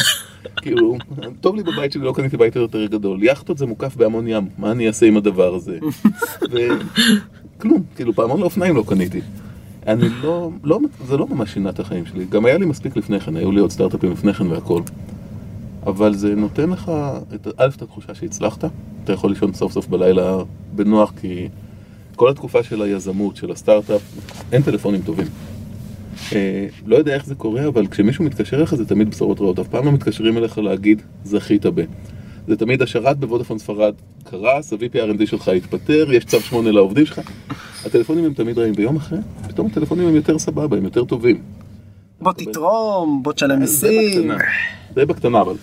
כאילו, טוב לי בבית שלי, לא קניתי בית יותר גדול. יחטות זה מוקף בהמון ים, מה אני אעשה עם הדבר הזה? וכלום, כאילו פעמון לאופניים לא קניתי. אני לא, זה לא ממש שינה את החיים שלי. גם היה לי מספיק לפני כן, היו לי עוד סטארט-אפים לפני כן והכל. אבל זה נותן לך, א', את התחושה שהצלחת, אתה יכול לישון סוף סוף בלילה בנוח, כי כל התקופה של היזמות, של הסטארט-אפ, אין טלפונים טובים. לא יודע איך זה קורה, אבל כשמישהו מתקשר אליך, זה תמיד בשורות רעות. אף פעם לא מתקשרים אליך להגיד, זכית ב. זה תמיד השרת בוודאפון ספרד קרס, ה-VP R&D שלך התפטר, יש צו 8 לעובדים שלך. הטלפונים הם תמיד רעים ביום אחרי, פתאום הטלפונים הם יותר סבבה, הם יותר טובים. בוא תתרום, בוא תשלם מסים. זה בקטנה, אבל...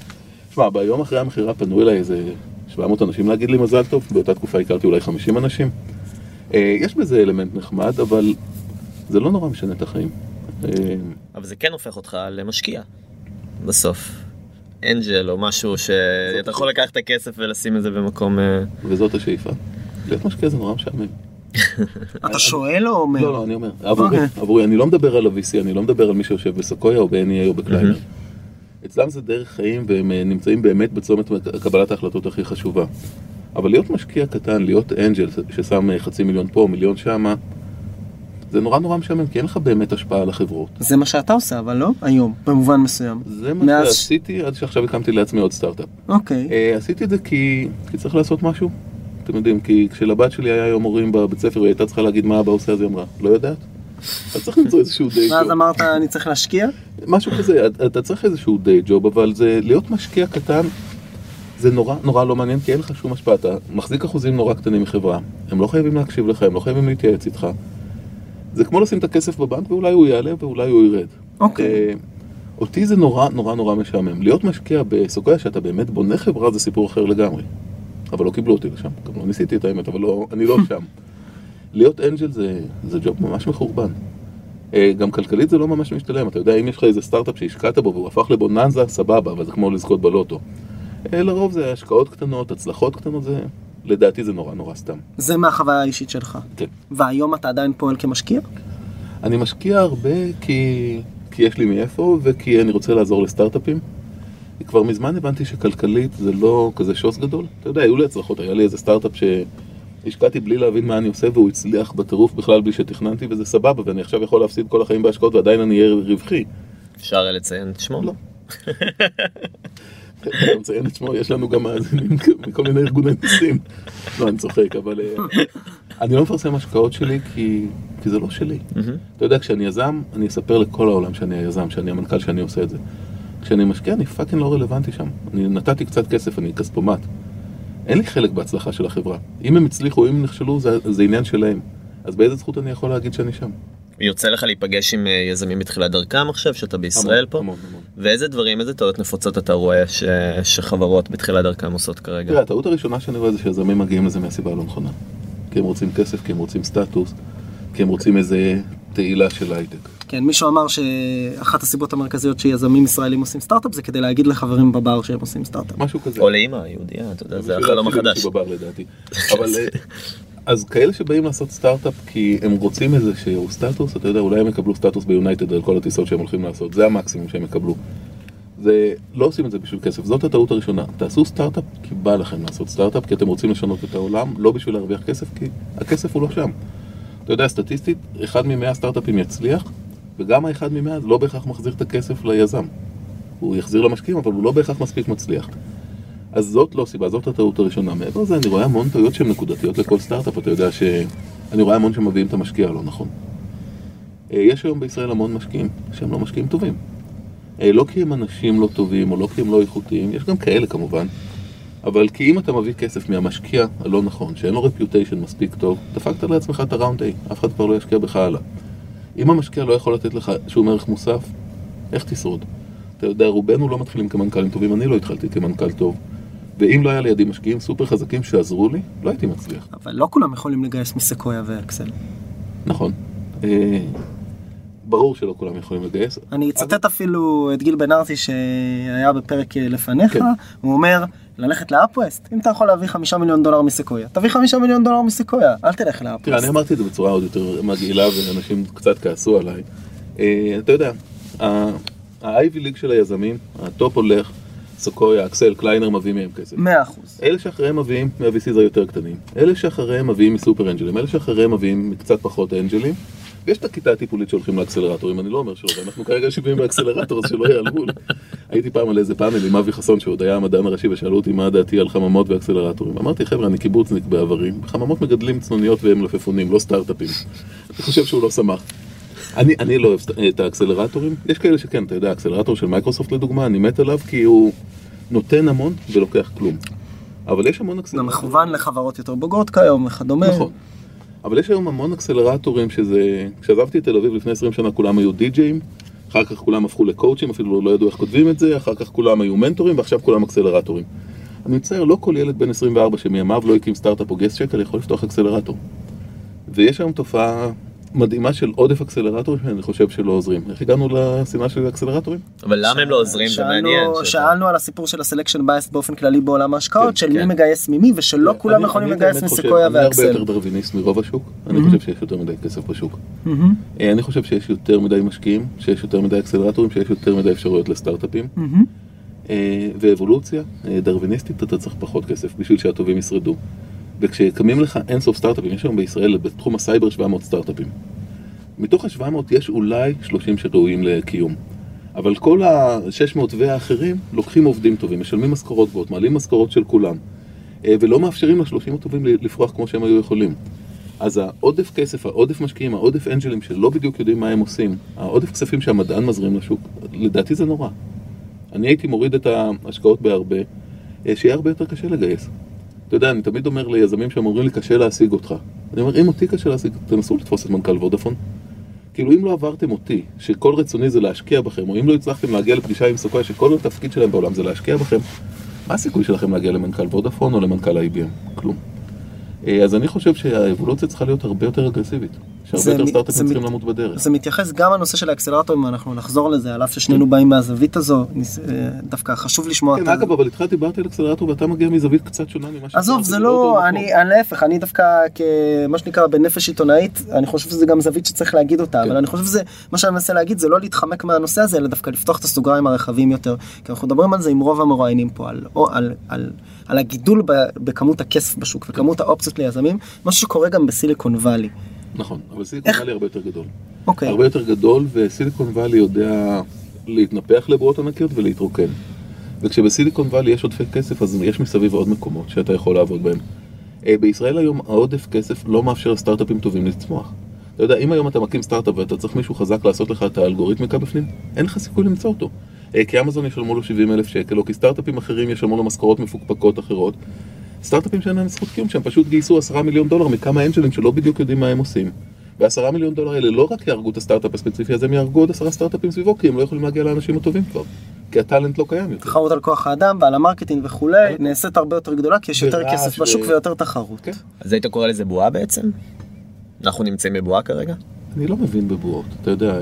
תשמע, ביום אחרי המחירה פנו אליי איזה 700 אנשים להגיד לי מזל טוב, באותה תקופה הכרתי אולי 50 אנשים. יש בזה אלמנט נחמד, אבל זה לא נורא משנה את החיים. אבל זה כן הופך אותך למשקיע, בסוף. אנג'ל או משהו שאתה יכול לקחת את הכסף ולשים את זה במקום... וזאת השאיפה. להיות משקיע זה נורא משעמם. אתה שואל או אומר? לא, אני אומר. עבורי, אני לא מדבר על ה-VC, אני לא מדבר על מי שיושב בסקויה או ב-NEA או בקליינר. אצלם זה דרך חיים, והם נמצאים באמת בצומת קבלת ההחלטות הכי חשובה. אבל להיות משקיע קטן, להיות אנג'ל ששם חצי מיליון פה, מיליון שמה, זה נורא נורא משמן, כי אין לך באמת השפעה על החברות. זה מה שאתה עושה, אבל לא היום, במובן מסוים. זה מה שעשיתי עד שעכשיו הקמתי לעצמי עוד סטארט-אפ. אוקיי. עשיתי את זה כי צריך לעשות משהו. אתם יודעים, כי כשלבת שלי היה היום הורים בבית ספר, היא הייתה צריכה להגיד מה הבא עושה, אז היא אמרה, לא יודעת? אתה צריך למצוא איזשהו די ג'וב. ואז אמרת, אני צריך להשקיע? משהו כזה, אתה צריך איזשהו די ג'וב, אבל זה להיות משקיע קטן, זה נורא, נורא לא מעניין, כי אין לך שום השפעה. אתה מחזיק אחוזים נורא קטנים מחברה. הם לא חייבים להקשיב לך, הם לא חייבים להתייעץ איתך. זה כמו לשים את הכסף בבנק, ואולי הוא יעלה ואולי הוא ירד. אוקיי. אותי זה נורא, נורא, נורא משעמם. להיות משקיע בסוגיה שאתה באמת בונה חברה, זה סיפור אחר לגמרי. אבל לא קיבלו אותי לשם. גם לא ניסיתי את האמת, אבל לא, אני לא שם. להיות אנג'ל זה ג'וב ממש מחורבן. גם כלכלית זה לא ממש משתלם. אתה יודע, אם יש לך איזה סטארט-אפ שהשקעת בו, והוא הפך לבוננזה, סבבה, אבל זה כמו לזכות בלוטו. לרוב זה השקעות קטנות, הצלחות קטנות, זה... לדעתי זה נורא נורא סתם. זה מהחוויה האישית שלך? כן. והיום אתה עדיין פועל כמשקיע? אני משקיע הרבה כי יש לי מאיפה, וכי אני רוצה לעזור לסטארט-אפים. כבר מזמן הבנתי שכלכלית זה לא כזה שוס גדול. אתה יודע, היו לי הצלחות, היה לי איזה סטארט-אפ שהשקעתי בלי להבין מה אני עושה, והוא הצליח בטירוף בכלל בלי שתכננתי, וזה סבבה, ואני עכשיו יכול להפסיד כל החיים בהשקעות, ועדיין אני אהיה רווחי. אפשר לציין את שמו? לא. אני מציין את שמו, יש לנו גם מכל מיני ארגוני ניסים. לא, אני צוחק, אבל אני לא מפרסם השקעות שלי כי זה לא שלי. אתה יודע, כשאני יזם, אני אספר לכל העולם שאני היזם, שאני המנכ"ל, שאני עושה את זה. כשאני משקיע, אני פאקינג לא רלוונטי שם. אני נתתי קצת כסף, אני כספומט. אין לי חלק בהצלחה של החברה. אם הם הצליחו, אם הם נכשלו, זה עניין שלהם. אז באיזה זכות אני יכול להגיד שאני שם? יוצא לך להיפגש עם יזמים מתחילת דרכם עכשיו, שאתה בישראל פה? המון, המון. ואיזה דברים, איזה טעות נפוצות אתה רואה שחברות בתחילת דרכם עושות כרגע? תראה, הטעות הראשונה שאני רואה זה שיזמים מגיעים לזה מהסיבה הלא נכונה. כי הם רוצים כסף, כי הם רוצים סטטוס, כי הם רוצים איזה תהילה של הייטק. כן, מישהו אמר שאחת הסיבות המרכזיות שיזמים ישראלים עושים סטארט-אפ זה כדי להגיד לחברים בבר שהם עושים סטארט-אפ. משהו כזה. או לאמא, יהודיה, אתה יודע, זה החלום החדש. אז כאלה שבאים לעשות סטארט-אפ כי הם רוצים איזשהו סטטוס, אתה יודע, אולי הם יקבלו סטטוס ביונייטד על כל הטיסות שהם הולכים לעשות, זה המקסימום שהם יקבלו. זה, לא עושים את זה בשביל כסף, זאת הטעות הראשונה. תעשו סטארט-אפ כי בא לכם לעשות סטארט-אפ, כי אתם רוצים לשנות את העולם, לא בשביל להרוויח כסף, כי הכסף הוא לא שם. אתה יודע, סטטיסטית, 1 מ-100 סטארט-אפים יצליח, וגם 1 מ-100 לא בהכרח מחזיר את הכסף ליזם. הוא יחזיר למשקיעים, אבל הוא לא בהכרח מספיק מצליח. אז זאת לא סיבה, זאת הטעות הראשונה. מעבר לזה, אני רואה המון טעויות שהן נקודתיות לכל סטארט-אפ. אתה יודע שאני רואה המון שמביאים את המשקיע, לא נכון. יש היום בישראל המון משקיעים שהם לא משקיעים טובים. לא כי הם אנשים לא טובים, או לא כי הם לא איכותיים, יש גם כאלה כמובן. אבל כי אם אתה מביא כסף מהמשקיע הלא נכון, שאין לו reputation מספיק טוב, דפקת לעצמך את הראונד A, אף אחד כבר לא ישקיע בך הלאה. אם המשקיע לא יכול לתת לך שום ערך מוסף, איך תשרוד? אתה יודע, רובנו לא מתחילים כמנכ"לים טובים, אני לא התחלתי כמנכ"ל טוב. ואם לא היה לידי משקיעים סופר חזקים שעזרו לי, לא הייתי מצליח. אבל לא כולם יכולים לגייס מסקויה ואקסל. נכון. ברור שלא כולם יכולים לגייס. אני אצטט אפילו את גיל בן ארצי שהיה בפרק לפניך, הוא אומר, ללכת לאפווסט, אם אתה יכול להביא $5 מיליון מסקויה, תביא $5 מיליון מסקויה, אל תלך לאפווסט. תראה, אני אמרתי את זה בצורה עוד יותר מגעילה, ואנשים קצת כעסו עליי. אתה יודע, ה-Ivy League של היזמים, הטופ הולך, סקויה, אקסל, קליינר מביאים מהם כסף. 100%. אלה שאחריהם מביאים מה-VCs היותר קטנים. אלה שאחריהם מביאים מסופר אנג'לים. אלה שאחריהם מביאים מקצת פחות אנג'לים. ויש את הכיתה הטיפולית שהולכים לאקסלרטורים, אני לא אומר שלא, אנחנו כרגע 70 באקסלרטור, אז שלא יעלבו לי. הייתי פעם על איזה פאנל עם אבי חסון, שעוד היה המדען הראשי, ושאלו אותי מה דעתי על חממות ואקסלרטורים. אמרתי, חבר'ה, אני קיבוצניק בעברי. חממות מגדלים צנוניות והם מלפפונים, לא סטארט-אפים. אני חושב שהוא לא שמח. אני לא אוהב את האקסלרטורים, יש כאלה שכן, אתה יודע, האקסלרטור של מייקרוסופט לדוגמה, אני מת עליו כי הוא נותן המון ולוקח כלום. אבל יש המון אקסלרטורים. זה מכוון לחברות יותר בוגרות כיום וכדומה. נכון. אבל יש היום המון אקסלרטורים שזה, כשעזבתי את תל אביב לפני 20 שנה כולם היו די-ג'יים, אחר כך כולם הפכו לקואוצ'ים, אפילו לא ידעו איך כותבים את זה, אחר כך כולם היו מנטורים ועכשיו כולם אקסלרטורים. אני מצטער, לא כל ילד בן 24 שמימיו לא הקים סטארט-אפ או גייס שקל יכול לפתוח אקסלרטור. ויש היום תופעה מדהימה של עודף אקסלרטורים, אני חושב שלא עוזרים. איך הגענו לסינה של אקסלרטורים? אבל למה הם לא עוזרים? זה מעניין. שאלנו על הסיפור של הסלקשן בייס באופן כללי בעולם ההשקעות, של מי מגייס ממי, ושלא כולם יכולים לגייס מסקויה ואקסל. אני הרבה יותר דרוויניסט מרוב השוק. אני חושב שיש יותר מדי כסף בשוק. אני חושב שיש יותר מדי משקיעים, שיש יותר מדי אקסלרטורים, שיש יותר מדי אפשרויות לסטארט-אפים. ואבולוציה דרוויניסטית, אתה צריך פחות כסף בשביל שהטובים ישרדו. וכשקמים לך אינסוף סטארט-אפים, יש היום בישראל בתחום הסייבר 700 סטארט-אפים. מתוך ה-700 יש אולי 30 שראויים לקיום. אבל כל ה-600 והאחרים לוקחים עובדים טובים, משלמים משכורות גבוהות, מעלים משכורות של כולם, ולא מאפשרים ל-30 הטובים לפרוח כמו שהם היו יכולים. אז העודף כסף, העודף משקיעים, העודף אנג'לים שלא בדיוק יודעים מה הם עושים, העודף כספים שהמדען מזרים לשוק, לדעתי זה נורא. אני הייתי מוריד את ההשקעות בהרבה, שיהיה הרבה יותר קשה לגייס. אתה יודע, אני תמיד אומר ליזמים שהם אומרים לי, קשה להשיג אותך. אני אומר, אם אותי קשה להשיג, תנסו לתפוס את מנכ"ל וודאפון. כאילו, אם לא עברתם אותי, שכל רצוני זה להשקיע בכם, או אם לא הצלחתם להגיע לפגישה עם סוכן, שכל התפקיד שלהם בעולם זה להשקיע בכם, מה הסיכוי שלכם להגיע למנכ"ל וודאפון או למנכ"ל IBM? כלום. אז אני חושב שהאבולוציה צריכה להיות הרבה יותר אגרסיבית, שהרבה יותר סטארט-אפים צריכים למות בדרך. זה מתייחס גם לנושא של האקסלרטורים, אנחנו נחזור לזה, על אף ששנינו באים מהזווית הזו, דווקא חשוב לשמוע... כן, אגב, אבל איתך דיברתי על אקסלרטור, ואתה מגיע מזווית קצת שונה ממה ש... עזוב, זה לא... אני להפך, אני דווקא כמה שנקרא בנפש עיתונאית, אני חושב שזה גם זווית שצריך להגיד אותה, אבל אני חושב שזה, מה שאני מנסה להגיד, זה לא להתחמק מהנושא הזה, אלא דווקא לפתוח את הסוגריים הרחבים יותר, כי אנחנו מדברים על זה עם רוב המרואיינים פה, על הגידול בכמות הכסף בשוק, וכמות האופציות ליזמים, משהו שקורה גם בסיליקון ואלי. נכון, אבל סיליקון ואלי הרבה יותר גדול. אוקיי. הרבה יותר גדול, וסיליקון ואלי יודע להתנפח לבורות ענקיות ולהתרוקן. וכשבסיליקון ואלי יש עודפי כסף, אז יש מסביב עוד מקומות שאתה יכול לעבוד בהם. בישראל היום העודף כסף לא מאפשר סטארט-אפים טובים לצמוח. אתה יודע, אם היום אתה מקים סטארט-אפ ואתה צריך מישהו חזק לעשות לך את האלגוריתמיקה בפנים, אין לך סיכוי למצוא אותו. כי אמזון ישלמו לו 70,000 שקל, או כי סטארט-אפים אחרים ישלמו לו משכורות מפוקפקות אחרות. סטארט-אפים שאין להם זכות קיום, שהם פשוט גייסו 10 מיליון דולר מכמה אנג'לים שלא בדיוק יודעים מה הם עושים. ו10 מיליון דולר האלה לא רק יארגו את הסטארט-אפ הספציפי, אז הם יארגו עוד 10 סטארט-אפים סביבו, כי הם לא יכולים להגיע לאנשים הטובים כבר. כי הטלנט לא קיים יותר. תחרות על כוח האדם ועל המרקטינג וכולי, נעשית הרבה יותר גדולה, כי יש יותר כסף בשוק ויותר תחרות. אז היית קורא לזה בועה בעצם? אנחנו נמצאים בבועה כרגע? אני לא מבין בבועות, אתה יודע,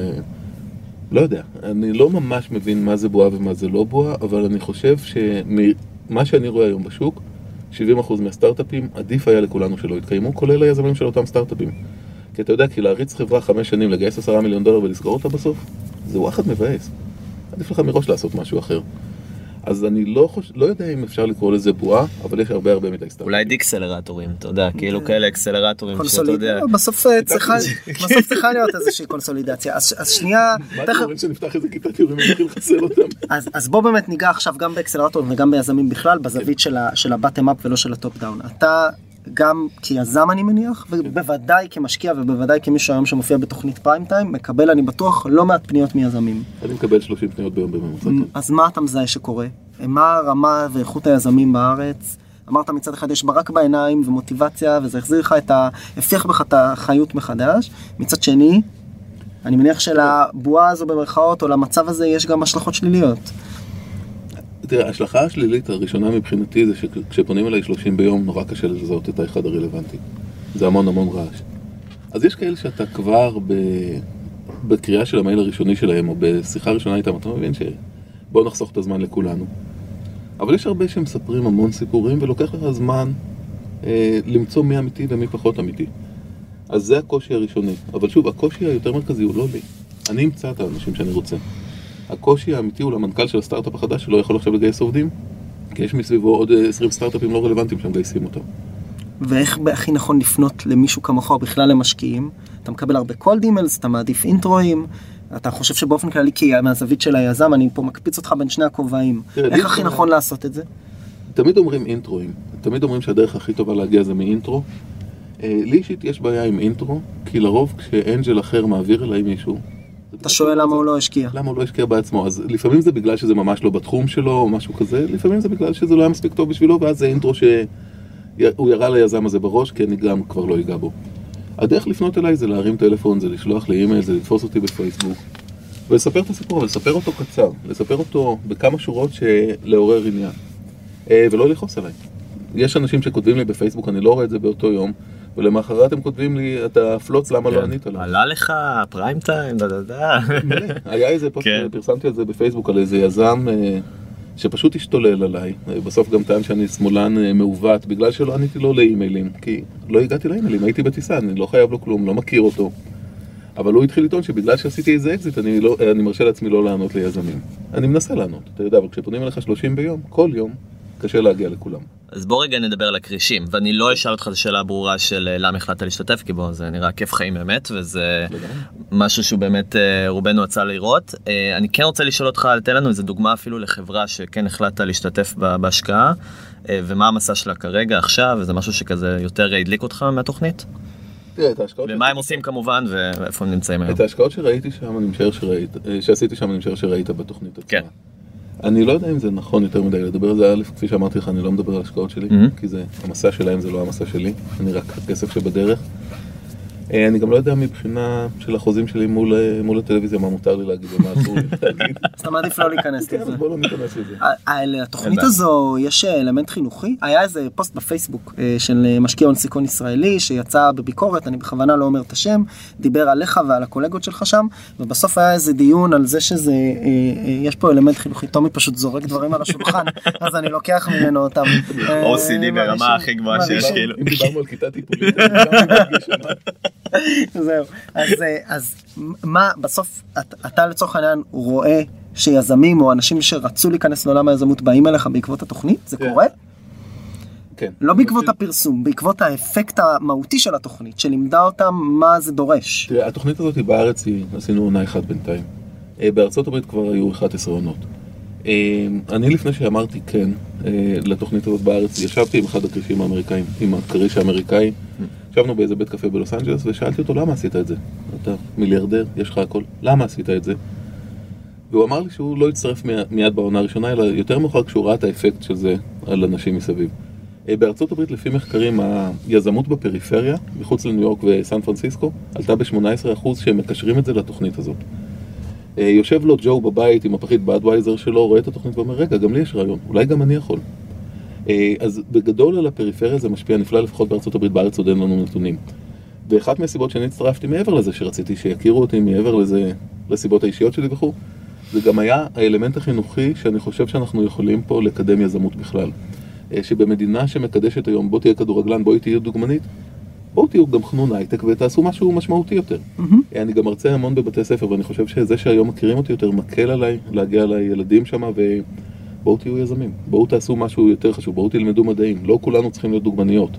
לא יודע. אני לא ממש מבין מה זה בועה ומה זה לא בועה, אבל אני חושב שמה שאני רואה היום בשוק, 70% מהסטארט-אפים, עדיף היה לכולנו שלא התקיימו, כולל היזמים של אותם סטארט-אפים. כי אתה יודע, כי להריץ חברה 5 שנים, לגייס 10 מיליון דולר ולסגור אותה בסוף, זה וואחד מבאס. עדיף לך מראש לעשות משהו אחר. אז אני לא יודע אם אפשר לקרוא לזה בועה, אבל יש הרבה הרבה מדי סטארט-אפים. אולי דיקסלרטורים, אתה יודע, כאילו כאלה אקסלרטורים שאתה יודע. בסוף צריכה להיות איזושהי קונסולידציה. אז שנייה... מה תאורים שנפתח איזה כיתת יורים ומתחיל לחסל אותם? אז בוא באמת ניגע עכשיו גם באקסלרטורים וגם ביזמים בכלל, בזווית של הבטם-אפ ולא של הטופ-דאון. אתה גם כיזם אני מניח, ובוודאי כמשקיע ובוודאי כמישהו היום שמופיע בתוכנית פריים-טיים, מקבל אני בטוח לא מעט פניות מיזמים. אני מקבל 30 פניות ביום בממוצע. אז מה אתה מזהה שקורה? מה הרמה ואיכות היזמים בארץ? אמרת מצד אחד יש ברק בעיניים ומוטיבציה, וזה החזיר לך את ההפתח בך את החיות מחדש. מצד שני, אני מניח שלבועה הזו במרכאות או למצב הזה יש גם השלכות שליליות. תראה, ההשלכה השלילית הראשונה מבחינתי זה שכשפונים אליי 30 ביום נורא קשה לזהות את האחד הרלוונטי. זה המון המון רעש. אז יש כאלה שאתה כבר בקריאה של המייל הראשוני שלהם או בשיחה ראשונה איתם, אתה מבין שבואו נחסוך את הזמן לכולנו. אבל יש הרבה שמספרים המון סיפורים ולוקח לך זמן למצוא מי אמיתי ומי פחות אמיתי. אז זה הקושי הראשוני. אבל שוב, הקושי היותר מרכזי הוא לא לי. אני אמצא את האנשים שאני רוצה. הקושי האמיתי הוא למנכ"ל של הסטארט-אפ החדש שלא יכול עכשיו לגייס עובדים, כי יש מסביבו עוד 20 סטארט-אפים לא רלוונטיים שהם גייסים אותם. ואיך הכי נכון לפנות למישהו כמוך או בכלל למשקיעים? אתה מקבל הרבה קולד אימלס, אתה מעדיף אינטרואים, אתה חושב שבאופן כללי, כי מהזווית של היזם, אני פה מקפיץ אותך בין שני הכובעים. איך הכי נכון לעשות את זה? תמיד אומרים אינטרואים. תמיד אומרים שהדרך הכי טובה להגיע זה מאינטרו. לי אישית יש בעיה עם אינטרו, כי לרוב כשאנג'ל אחר מעביר אליי מישהו, אתה שואל למה הוא לא השקיע. למה הוא לא השקיע בעצמו. אז לפעמים זה בגלל שזה ממש לא בתחום שלו או משהו כזה, לפעמים זה בגלל שזה לא היה מספיק טוב בשבילו, ואז זה אינטרו שהוא יראה ליזם הזה בראש, כי אני גם כבר לא ייגע בו. הדרך לפנות אליי זה להרים טלפון, זה לשלוח לי אימייל, זה לתפוס אותי בפייסבוק, ולספר את הסיפור, ולספר אותו קצר, לספר אותו בכמה שורות שלעורר עניין, ולא לחוס עליי. יש אנשים שכותבים לי בפייסבוק, אני לא רואה את זה באותו יום, ולמחרת הם כותבים לי, אתה פלוץ, למה לא ענית עליו? עלה לך, פריים טיים, דדדה. היה איזה פוסט, פרסמתי את זה בפייסבוק על איזה יזם שפשוט השתולל עליי. בסוף גם טען שאני שמאלן מעוות, בגלל שלא עניתי לו לאימיילים, כי לא הגעתי לאימיילים, הייתי בטיסה, אני לא חייב לו כלום, לא מכיר אותו. אבל הוא התחיל לטעון שבגלל שעשיתי איזה אקזיט, אני מרשה לעצמי לא לענות ליזמים. אני מנסה לענות, אתה יודע, אבל כשפונים אליך 30 ביום, כל יום, קשה להגיע לכולם. אז בוא רגע נדבר על הקרישים, ואני לא אשאל אותך לשאלה ברורה של למה החלטת להשתתף, כי בוא, זה נראה כיף חיים באמת, וזה משהו שהוא באמת רובנו יצא לראות. אני כן רוצה לשאול אותך, תן לנו איזו דוגמה אפילו לחברה שכן החלטת להשתתף בהשקעה, ומה המסע שלה כרגע, עכשיו, וזה משהו שכזה יותר הדליק אותך מהתוכנית? ומה הם עושים כמובן, ואיפה הם נמצאים היום? את ההשקעות שראיתי שם, שעשיתי שם, אני משער שראית בתוכנית עצמה. אני לא יודע אם זה נכון יותר מדי לדבר על זה, א', כפי שאמרתי לך, אני לא מדבר על השקעות שלי, כי זה, המסע שלהם זה לא המסע שלי, אני רק הכסף שבדרך. אני גם לא יודע מבחינה של החוזים שלי מול הטלוויזיה, מה מותר לי להגיד ומה אסור לי להגיד. זאת אומרת, איפה לא להיכנס לזה. כן, בוא לא ניכנס לזה. התוכנית הזו, יש אלמנט חינוכי. היה איזה פוסט בפייסבוק של משקיע הון סיכון ישראלי, שיצא בביקורת, אני בכוונה לא אומר את השם, דיבר עליך ועל הקולגות שלך שם, ובסוף היה איזה דיון על זה שזה, יש פה אלמנט חינוכי. תומי פשוט זורק דברים על השולחן, אז אני לוקח ממנו אותם. OCD ברמה הכי גבוהה שיש, כאילו. אם דיברנו על כיתה טיפולית, זהו, אז מה בסוף אתה לצורך העניין רואה שיזמים או אנשים שרצו להיכנס לעולם היזמות באים אליך בעקבות התוכנית? זה קורה? כן. לא בעקבות הפרסום, בעקבות האפקט המהותי של התוכנית, שלימדה אותם מה זה דורש. תראה, התוכנית הזאת בארץ עשינו עונה אחת בינתיים. בארצות הברית כבר היו 11 עונות. אני לפני שאמרתי כן לתוכנית הזאת בארץ, ישבתי עם אחד הקרישים האמריקאים, עם הקריש האמריקאי, ישבנו באיזה בית קפה בלוס אנג'לס, ושאלתי אותו, למה עשית את זה? אתה מיליארדר, יש לך הכל, למה עשית את זה? והוא אמר לי שהוא לא יצטרף מיד בעונה הראשונה, אלא יותר מאוחר כשהוא ראה את האפקט של זה על אנשים מסביב. בארצות הברית, לפי מחקרים, היזמות בפריפריה, מחוץ לניו יורק וסן פרנסיסקו, עלתה ב-18% שהם מקשרים את זה לתוכנית הזאת. יושב לו ג'ו בבית עם הפחית באדווייזר שלו, רואה את התוכנית ואומר, רגע, גם לי יש רעיון, אולי גם אני יכול. אז בגדול על הפריפריה זה משפיע נפלא, לפחות בארצות הברית, בארץ עוד אין לנו נתונים. ואחת מהסיבות שאני הצטרפתי מעבר לזה שרציתי שיכירו אותי, מעבר לזה, לסיבות האישיות שלי וכו', זה גם היה האלמנט החינוכי שאני חושב שאנחנו יכולים פה לקדם יזמות בכלל. שבמדינה שמקדשת היום, בוא תהיה כדורגלן, בואי תהיה דוגמנית, בואו תהיו גם חנון הייטק ותעשו משהו משמעותי יותר. אני גם מרצה המון בבתי ספר, ואני חושב שזה שהיום מכירים אותי יותר מקל עליי, להגיע לילדים שמה בואו תהיו יזמים, בואו תעשו משהו יותר חשוב, בואו תלמדו מדעים, לא כולנו צריכים להיות דוגמניות.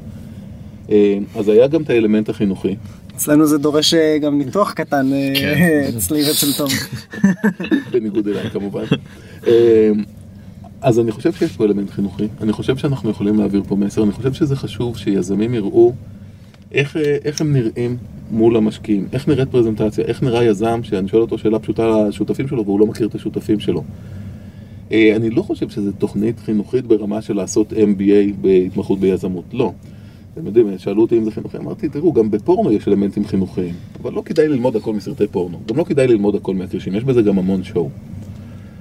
אז היה גם את האלמנט החינוכי. אצלנו זה דורש גם ניתוח קטן אצלי אצל תום. בניגוד אליי כמובן. אז אני חושב שיש פה אלמנט חינוכי, אני חושב שאנחנו יכולים להעביר פה מסר, אני חושב שזה חשוב שיזמים יראו איך הם נראים מול המשקיעים, איך נראית פרזנטציה, איך נראה יזם שאני שואל אותו שאלה פשוטה על השותפים שלו והוא לא מכיר את השותפים שלו. אני לא חושב שזו תוכנית חינוכית ברמה של לעשות MBA בהתמחות ביזמות, לא. אתם יודעים, שאלו אותי אם זה חינוכי, אמרתי, תראו, גם בפורנו יש אלמנטים חינוכיים, אבל לא כדאי ללמוד הכל מסרטי פורנו, גם לא כדאי ללמוד הכל מהקרישים, יש בזה גם המון שואו.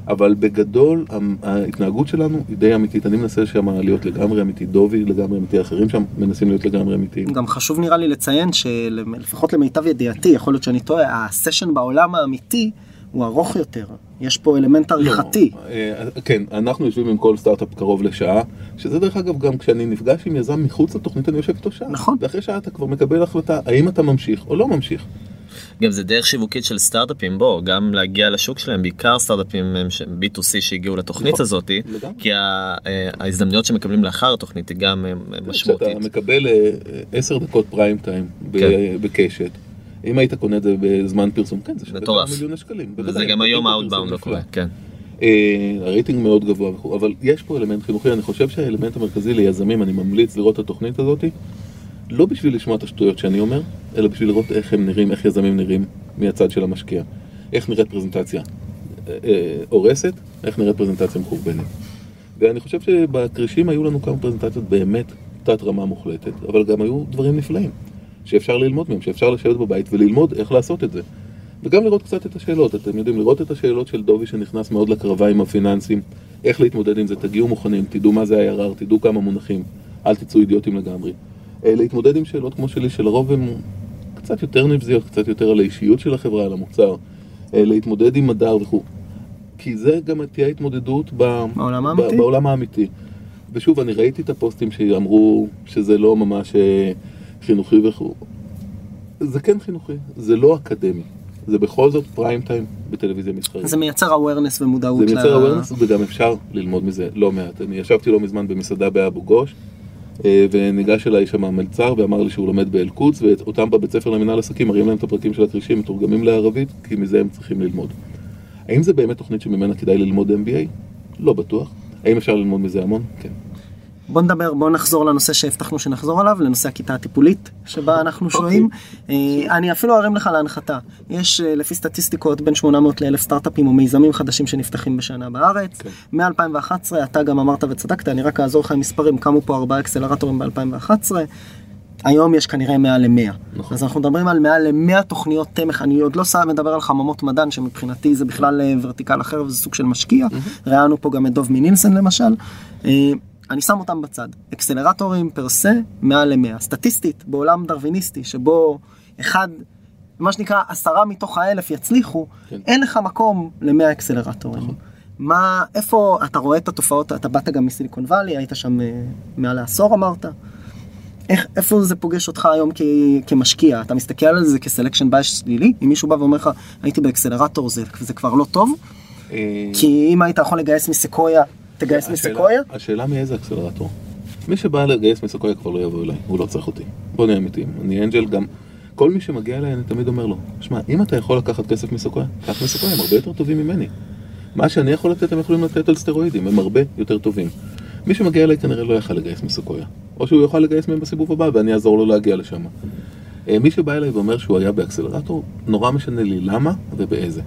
אבל בגדול, ההתנהגות שלנו היא די אמיתית, אני מנסה שמה להיות לגמרי אמיתי, דובי לגמרי אמיתי, אחרים שם מנסים להיות לגמרי אמיתיים. גם חשוב נראה לי לציין שלפחות למיטב ידיעתי, יכול להיות שאני טועה, הסשן בעולם האמיתי הוא ארוך יותר. יש פה אלמנט עריכתי. כן, אנחנו יושבים עם כל סטארט-אפ קרוב לשעה, שזה דרך אגב גם כשאני נפגש עם יזם מחוץ לתוכנית, אני יושב איתו שעה. נכון. ואחרי שעה אתה כבר מקבל החלטה, האם אתה ממשיך או לא ממשיך. גם זה דרך שיווקית של סטארט-אפים, בוא, גם להגיע לשוק שלהם, בעיקר סטארט-אפים B2C שהגיעו לתוכנית הזאת, כי ההזדמנויות שמקבלים לאחר התוכנית היא גם משמעותית. כשאתה מקבל 10 דקות פריים טיים בקשת, אם היית קונה את זה בזמן פרסום, כן, זה שווה מיליוני שקלים. וזה גם היום האוטבאונד לא קורה, כן. הרייטינג מאוד גבוה, אבל יש פה אלמנט חינוכי, אני חושב שהאלמנט המרכזי ליזמים, אני ממליץ לראות את התוכנית הזאת, לא בשביל לשמוע את השטויות שאני אומר, אלא בשביל לראות איך הם נראים, איך יזמים נראים מהצד של המשקיע. איך נראית פרזנטציה הורסת, איך נראית פרזנטציה מחורבנת. ואני חושב שבקרישים היו לנו כמה פרזנטציות באמת תת רמה מוחלטת, אבל גם היו דברים נפלאים, שאפשר ללמוד מהם, שאפשר לשבת בבית וללמוד איך לעשות את זה. וגם לראות קצת את השאלות, אתם יודעים, לראות את השאלות של דובי שנכנס מאוד לקרבה עם הפיננסים, איך להתמודד עם זה, תגיעו מוכנים, תדעו מה זה IRR, תדעו כמה מונחים, אל תצאו אידיוטים לגמרי. להתמודד עם שאלות כמו שלי, שלרוב הם קצת יותר נבזיות, קצת יותר על האישיות של החברה, על המוצר, להתמודד עם מדע וכו'. כי זה גם תהיה התמודדות בעולם האמיתי. ושוב, אני ראיתי את הפוסטים שאמרו שזה לא ממש חינוכי וכו'. זה כן חינוכי, זה לא אקדמי. זה בכל זאת פריים טיים בטלוויזיה מסחרית. זה מייצר awareness ומודעות. זה מייצר awareness וגם אפשר ללמוד מזה לא מעט. אני ישבתי לא מזמן במסעדה באבו גוש, וניגש אליי שם המלצר ואמר לי שהוא לומד באלקוץ, ואותם בבית ספר למנהל עסקים מראים להם את הפרקים של התרישים, מתורגמים לערבית, כי מזה הם צריכים ללמוד. האם זה באמת תוכנית שממנה כדאי ללמוד MBA? לא בטוח. האם אפשר ללמוד מזה המון? כן. בוא נחזור לנושא שהבטחנו שנחזור עליו, לנושא הכיתה הטיפולית שבה אנחנו שוהים. אני אפילו ארים לך להנחתה. יש לפי סטטיסטיקות בין 800 ל-1000 סטארט-אפים או מיזמים חדשים שנפתחים בשנה בארץ. מ-2011, אתה גם אמרת וצדקת, אני רק אעזור לך עם מספרים, קמו פה 4 אקסלרטורים ב-2011. היום יש כנראה מעל ל-100. אז אנחנו מדברים על מעל ל-100 תוכניות תמך. אני עוד לא מדבר על חממות מדען, שמבחינתי זה בכלל ורטיקל אחר וזה סוג של משקיע. ראינו פה גם את דוב מנימסן למשל. אני שם אותם בצד. אקסלרטורים פרסה מעל ל-100. סטטיסטית, בעולם דרוויניסטי, שבו אחד, מה שנקרא, 10 מתוך 1,000 יצליחו, אין לך מקום ל-100 אקסלרטורים. מה, איפה, אתה רואה את התופעות, אתה באת גם מסיליקון ואלי, היית שם מעל העשור, אמרת. איפה זה פוגש אותך היום כמשקיע? אתה מסתכל על זה כסלקשן בייש שלילי? אם מישהו בא ואומר לך, הייתי באקסלרטור, זה כבר לא טוב? כי אם היית יכול לגייס מסקויה, תגייס מסקויה? השאלה מאיזה אקסלרטור? מי שבא לגייס מסקויה כבר לא יבוא אליי, הוא לא צריך אותי. בוא נהיה אמיתיים. אני אנג'ל גם, כל מי שמגיע אליי אני תמיד אומר לו, שמע, אם אתה יכול לקחת כסף מסקויה, קח מסקויה, הם הרבה יותר טובים ממני. מה שאני יכול לתת, הם יכולים לתת על סטרואידים, הם הרבה יותר טובים. מי שמגיע אליי כנראה לא יכל לגייס מסקויה. או שהוא יוכל לגייס מהם בסיבוב הבא, ואני אעזור לו להגיע לשם. מי שבא אליי ואומר שהוא היה באקסלרטור, נורא משנה לי למה ובאיזה.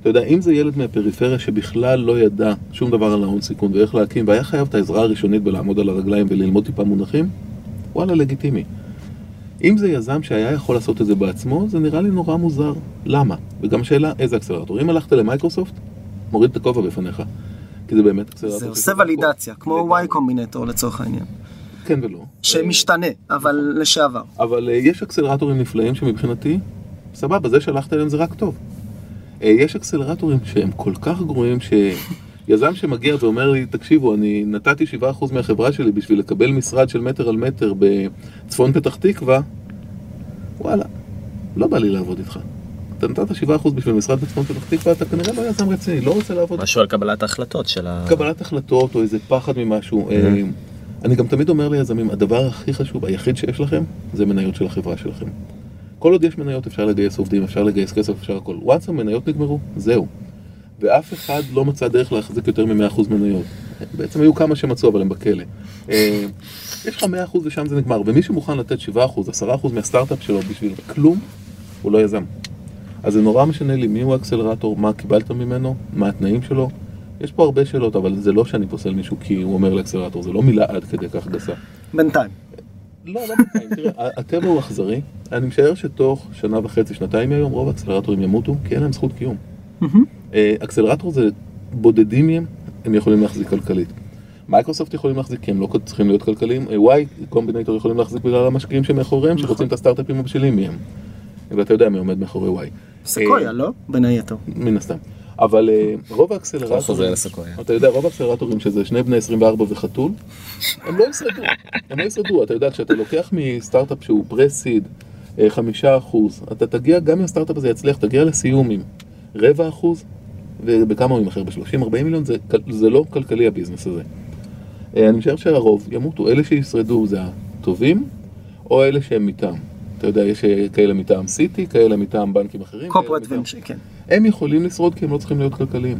אתה יודע, אם זה ילד מהפריפריה שבכלל לא ידע שום דבר על ההון סיכון ואיך להקים, והיה חייב את העזרה הראשונית בלעמוד על הרגליים וללמוד טיפה מונחים, וואלה, לגיטימי. אם זה יזם שהיה יכול לעשות את זה בעצמו, זה נראה לי נורא מוזר. למה? וגם שאלה, איזה אקסלרטור? אם הלכת למייקרוסופט, מוריד את הכובע בפניך. כי זה באמת אקסלרטור. זה עושה ולידציה, כמו Y Combinator לצורך העניין. כן ולא. שמשתנה, אבל לשעבר. אבל יש אקסלרטורים נפלאים שמבחינתי, סבבה, זה שלחת אליהם זה רק טוב. יש אקסלרטורים שהם כל כך גרועים שיזם שמגיע ואומר לי, תקשיבו, אני נתתי 7% מהחברה שלי בשביל לקבל משרד של מטר על מטר בצפון פתח תקווה, וואלה, לא בא לי לעבוד איתך. אתה נתת 7% בשביל משרד בצפון פתח תקווה, אתה כנראה לא יזם רציני, לא רוצה לעבוד. משהו על קבלת ההחלטות של ה... קבלת החלטות או איזה פחד ממשהו. אני גם תמיד אומר ליזמים, הדבר הכי חשוב, היחיד שיש לכם, זה מניות של החברה שלכם. כל עוד יש מניות, אפשר לגייס עובדים, אפשר לגייס כסף, אפשר הכל. וואטס, המניות נגמרו, זהו. ואף אחד לא מצא דרך להחזיק יותר מ-100% מניות. בעצם היו כמה שמצאו, אבל הם בכלא. יש לך 100% ושם זה נגמר. ומי שמוכן לתת 7%, 10% מהסטארט-אפ שלו בשביל כלום, הוא לא יזם. אז זה נורא משנה לי מי הוא האקסלרטור, מה קיבלת ממנו, מה התנאים שלו. יש פה הרבה שאלות, אבל זה לא שאני פוסל מישהו כי הוא אומר לאקסלרטור, זה לא מילה עד כדי כך גסה. בינתיים. לא בינתיים, תראה, הטבע הוא אכזרי, אני משער שתוך שנה וחצי, שנתיים היום, רוב האקסלרטורים ימותו, כי אין להם זכות קיום. אקסלרטור זה בודדים מהם, הם יכולים להחזיק כלכלית. מייקרוסופט יכולים להחזיק, כי הם לא צריכים להיות כלכליים, Y קומבינטור יכולים להחזיק בגלל המשקיעים שמאחוריהם, שרוצים את הסטארט-אפים המבשילים מהם. ואתה יודע מי עומד מאחורי Y. סקויה, לא? בנייתו. מן הסתם. אבל רוב האקסלרטורים, אתה יודע, רוב האקסלרטורים שזה שני בני 24 וחתול, הם לא ישרדו, הם לא ישרדו. אתה יודע, כשאתה לוקח מסטארט-אפ שהוא פרסיד 5%, אתה תגיע, גם אם הסטארט-אפ הזה יצליח, תגיע לסיומים 0.25%, ובכמה הוא ימחר, ב-30-40 מיליון, זה לא כלכלי הביזנס הזה. אני משער שהרוב ימותו, אלה שישרדו זה הטובים, או אלה שהם מטעם. אתה יודע, יש כאלה מטעם סיטי, כאלה מטעם בנקים אחרים. קופרט ונצ'ר, כן. הם יכולים לשרוד כי הם לא צריכים להיות כלכליים.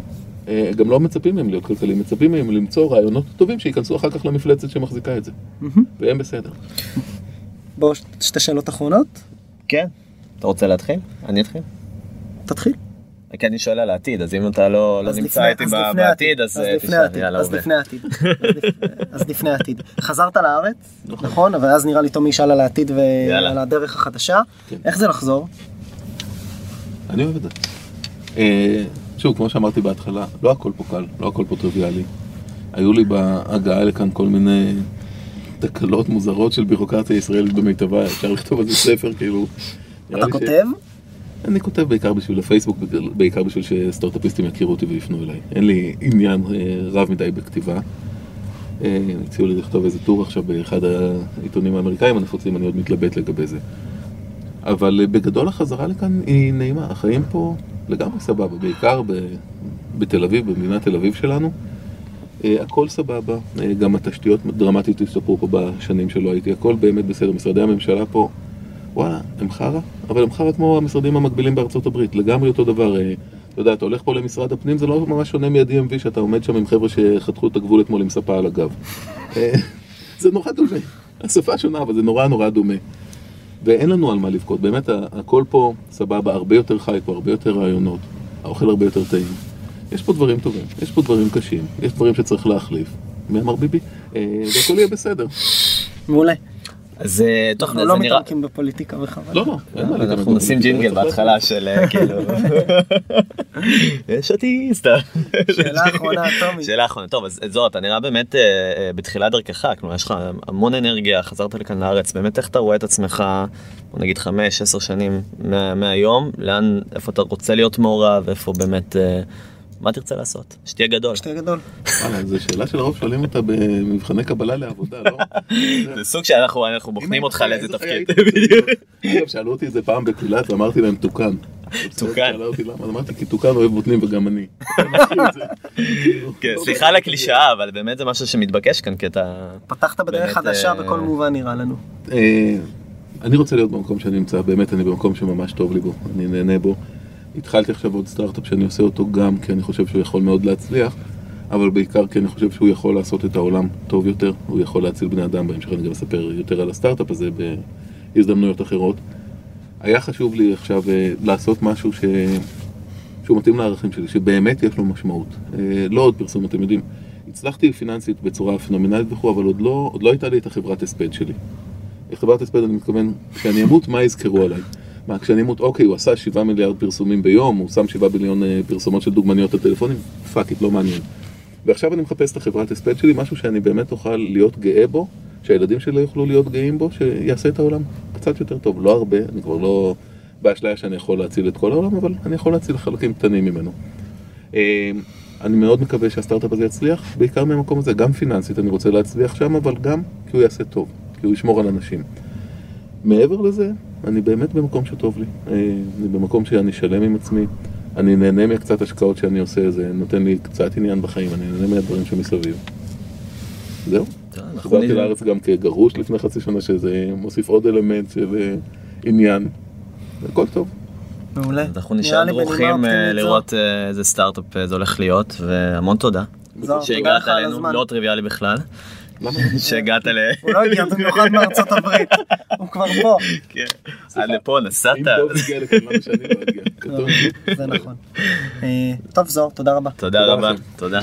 גם לא מצפים מהם להיות כלכליים, מצפים מהם למצוא רעיונות טובים שייכנסו אחר כך למפלצת שמחזיקה את זה. והם בסדר. בואו, שתי שאלות אחרונות? כן. אתה רוצה להתחיל? אני אתחיל. תתחיל. כי אני שואל על העתיד, אז אם אתה לא נמצא איתי בעתיד, אז תשאל על העובד. אז לפני העתיד. חזרת לארץ, נכון? ואז נראה לי תומי שאל על העתיד ועל הדרך החדשה. איך זה לחזור? אני אוהב את זה. שוב, כמו שאמרתי בהתחלה, לא הכל פה קל, לא הכל פה טריוויאלי. היו לי בהגעה לכאן כל מיני תקלות מוזרות של בירוקרטיה ישראלית במיטבה, אפשר לכתוב על זה ספר, כאילו... אתה כותב? אני כותב בעיקר בשביל הפייסבוק, בעיקר בשביל שסטארט-אפיסטים יכירו אותי ויפנו אליי. אין לי עניין רב מדי בכתיבה. הציעו לי לכתוב איזה טור עכשיו באחד העיתונים האמריקאים הנפוצים, אני עוד מתלבט לגבי זה. אבל בגדול החזרה לכאן היא נעימה. החיים פה לגמרי סבבה, בעיקר בתל אביב, במדינת תל אביב שלנו. הכל סבבה, גם התשתיות דרמטית הסתפרו פה בשנים שלא הייתי, הכל באמת בסדר. משרדי הממשלה פה, וואלה, הם חרה, אבל הם חרה כמו המשרדים המקבילים בארצות הברית, לגמרי אותו דבר. אתה יודע, אתה הולך פה למשרד הפנים, זה לא ממש שונה מה-DMV שאתה עומד שם עם חבר'ה שחתכו את הגבול אתמול עם ספה על הגב. זה נורא דומה, השפה שונה, אבל זה נורא נורא דומה. ואין לנו על מה לבכות, באמת הכל פה סבבה, הרבה יותר חי פה, הרבה יותר רעיונות, האוכל הרבה יותר טעים. יש פה דברים טובים, יש פה דברים קשים, יש דברים שצריך להחליף. מי אמר ביבי? והכל יהיה בסדר. מעולה. אז אנחנו לא מתעמקים בפוליטיקה וחבל. לא, לא. אנחנו עושים ג'ינגל בהתחלה של כאילו... שתי, סתם. שאלה אחרונה, טומי. שאלה אחרונה, טוב, אז זוהר, אתה נראה באמת בתחילת דרכך, כלומר, יש לך המון אנרגיה, חזרת לכאן לארץ, באמת איך אתה רואה את עצמך, בוא נגיד 5-10 שנים מהיום, לאן, איפה אתה רוצה להיות מעורב, איפה באמת... מה תרצה לעשות? שתהיה גדול. שתהיה גדול. זו שאלה של הרוב שואלים אותה במבחני קבלה לעבודה, לא? זה סוג שאנחנו בוחנים אותך לאיזה תפקיד. אגב, שאלו אותי איזה פעם בקהילת ואמרתי להם תוקן. תוקן? שאלו אותי למה, אמרתי כי תוקן אוהב בוטנים וגם אני. סליחה על הקלישאה, אבל באמת זה משהו שמתבקש כאן, כי אתה... פתחת בדרך חדשה בכל מובן נראה לנו. אני רוצה להיות במקום שאני נמצא, באמת אני במקום שממש טוב לי בו, אני נהנה בו. התחלתי עכשיו עוד סטארט-אפ שאני עושה אותו גם כי אני חושב שהוא יכול מאוד להצליח, אבל בעיקר כי אני חושב שהוא יכול לעשות את העולם טוב יותר, הוא יכול להציל בני אדם, בהמשך אני גם אספר יותר על הסטארט-אפ הזה בהזדמנויות אחרות. היה חשוב לי עכשיו לעשות משהו שהוא מתאים לערכים שלי, שבאמת יש לו משמעות. לא עוד פרסום, אתם יודעים. הצלחתי פיננסית בצורה פנומנלית וכו', אבל עוד לא הייתה לי את החברת הספד שלי. חברת הספד, אני מתכוון, כשאני אמות, מה יזכרו עליי? מה, כשאנימות, אוקיי, הוא עשה 7 מיליארד פרסומים ביום, הוא שם 7 ביליון פרסומות של דוגמניות לטלפונים, פאק, לא מעניין. ועכשיו אני מחפש את החברת הספד שלי, משהו שאני באמת אוכל להיות גאה בו, שהילדים שלי יוכלו להיות גאים בו, שיעשה את העולם קצת יותר טוב, לא הרבה, אני כבר לא באשליה שאני יכול להציל את כל העולם, אבל אני יכול להציל חלקים קטנים ממנו. אני מאוד מקווה שהסטארט-אפ הזה יצליח, בעיקר מהמקום הזה, גם פיננסית, אני רוצה להצליח שם, אבל גם כי הוא יעשה טוב, כי הוא ישמור על אנשים. מעבר לזה, אני באמת במקום שטוב לי. אני במקום שאני שלם עם עצמי. אני נהנה מקצת השקעות שאני עושה, זה נותן לי קצת עניין בחיים, אני נהנה מהדברים שמסביב. זהו. חזרתי לארץ גם כגרוש לפני חצי שנה, שזה מוסיף עוד אלמנט של עניין. הכל טוב. מעולה. אנחנו נשאר דרוכים לראות איזה סטארט-אפ זה הולך להיות, והמון תודה. שהגעת אלינו, לא טריוויאלי בכלל. שהגעת ל... הוא לא הגיע, אתה מיוחד מארצות הברית, הוא כבר פה. כן, עד לפה נסעת. אם דוב הגיע לכאן, למה שאני לא הגיע. זה נכון. טוב זוהר, תודה רבה. תודה רבה, תודה.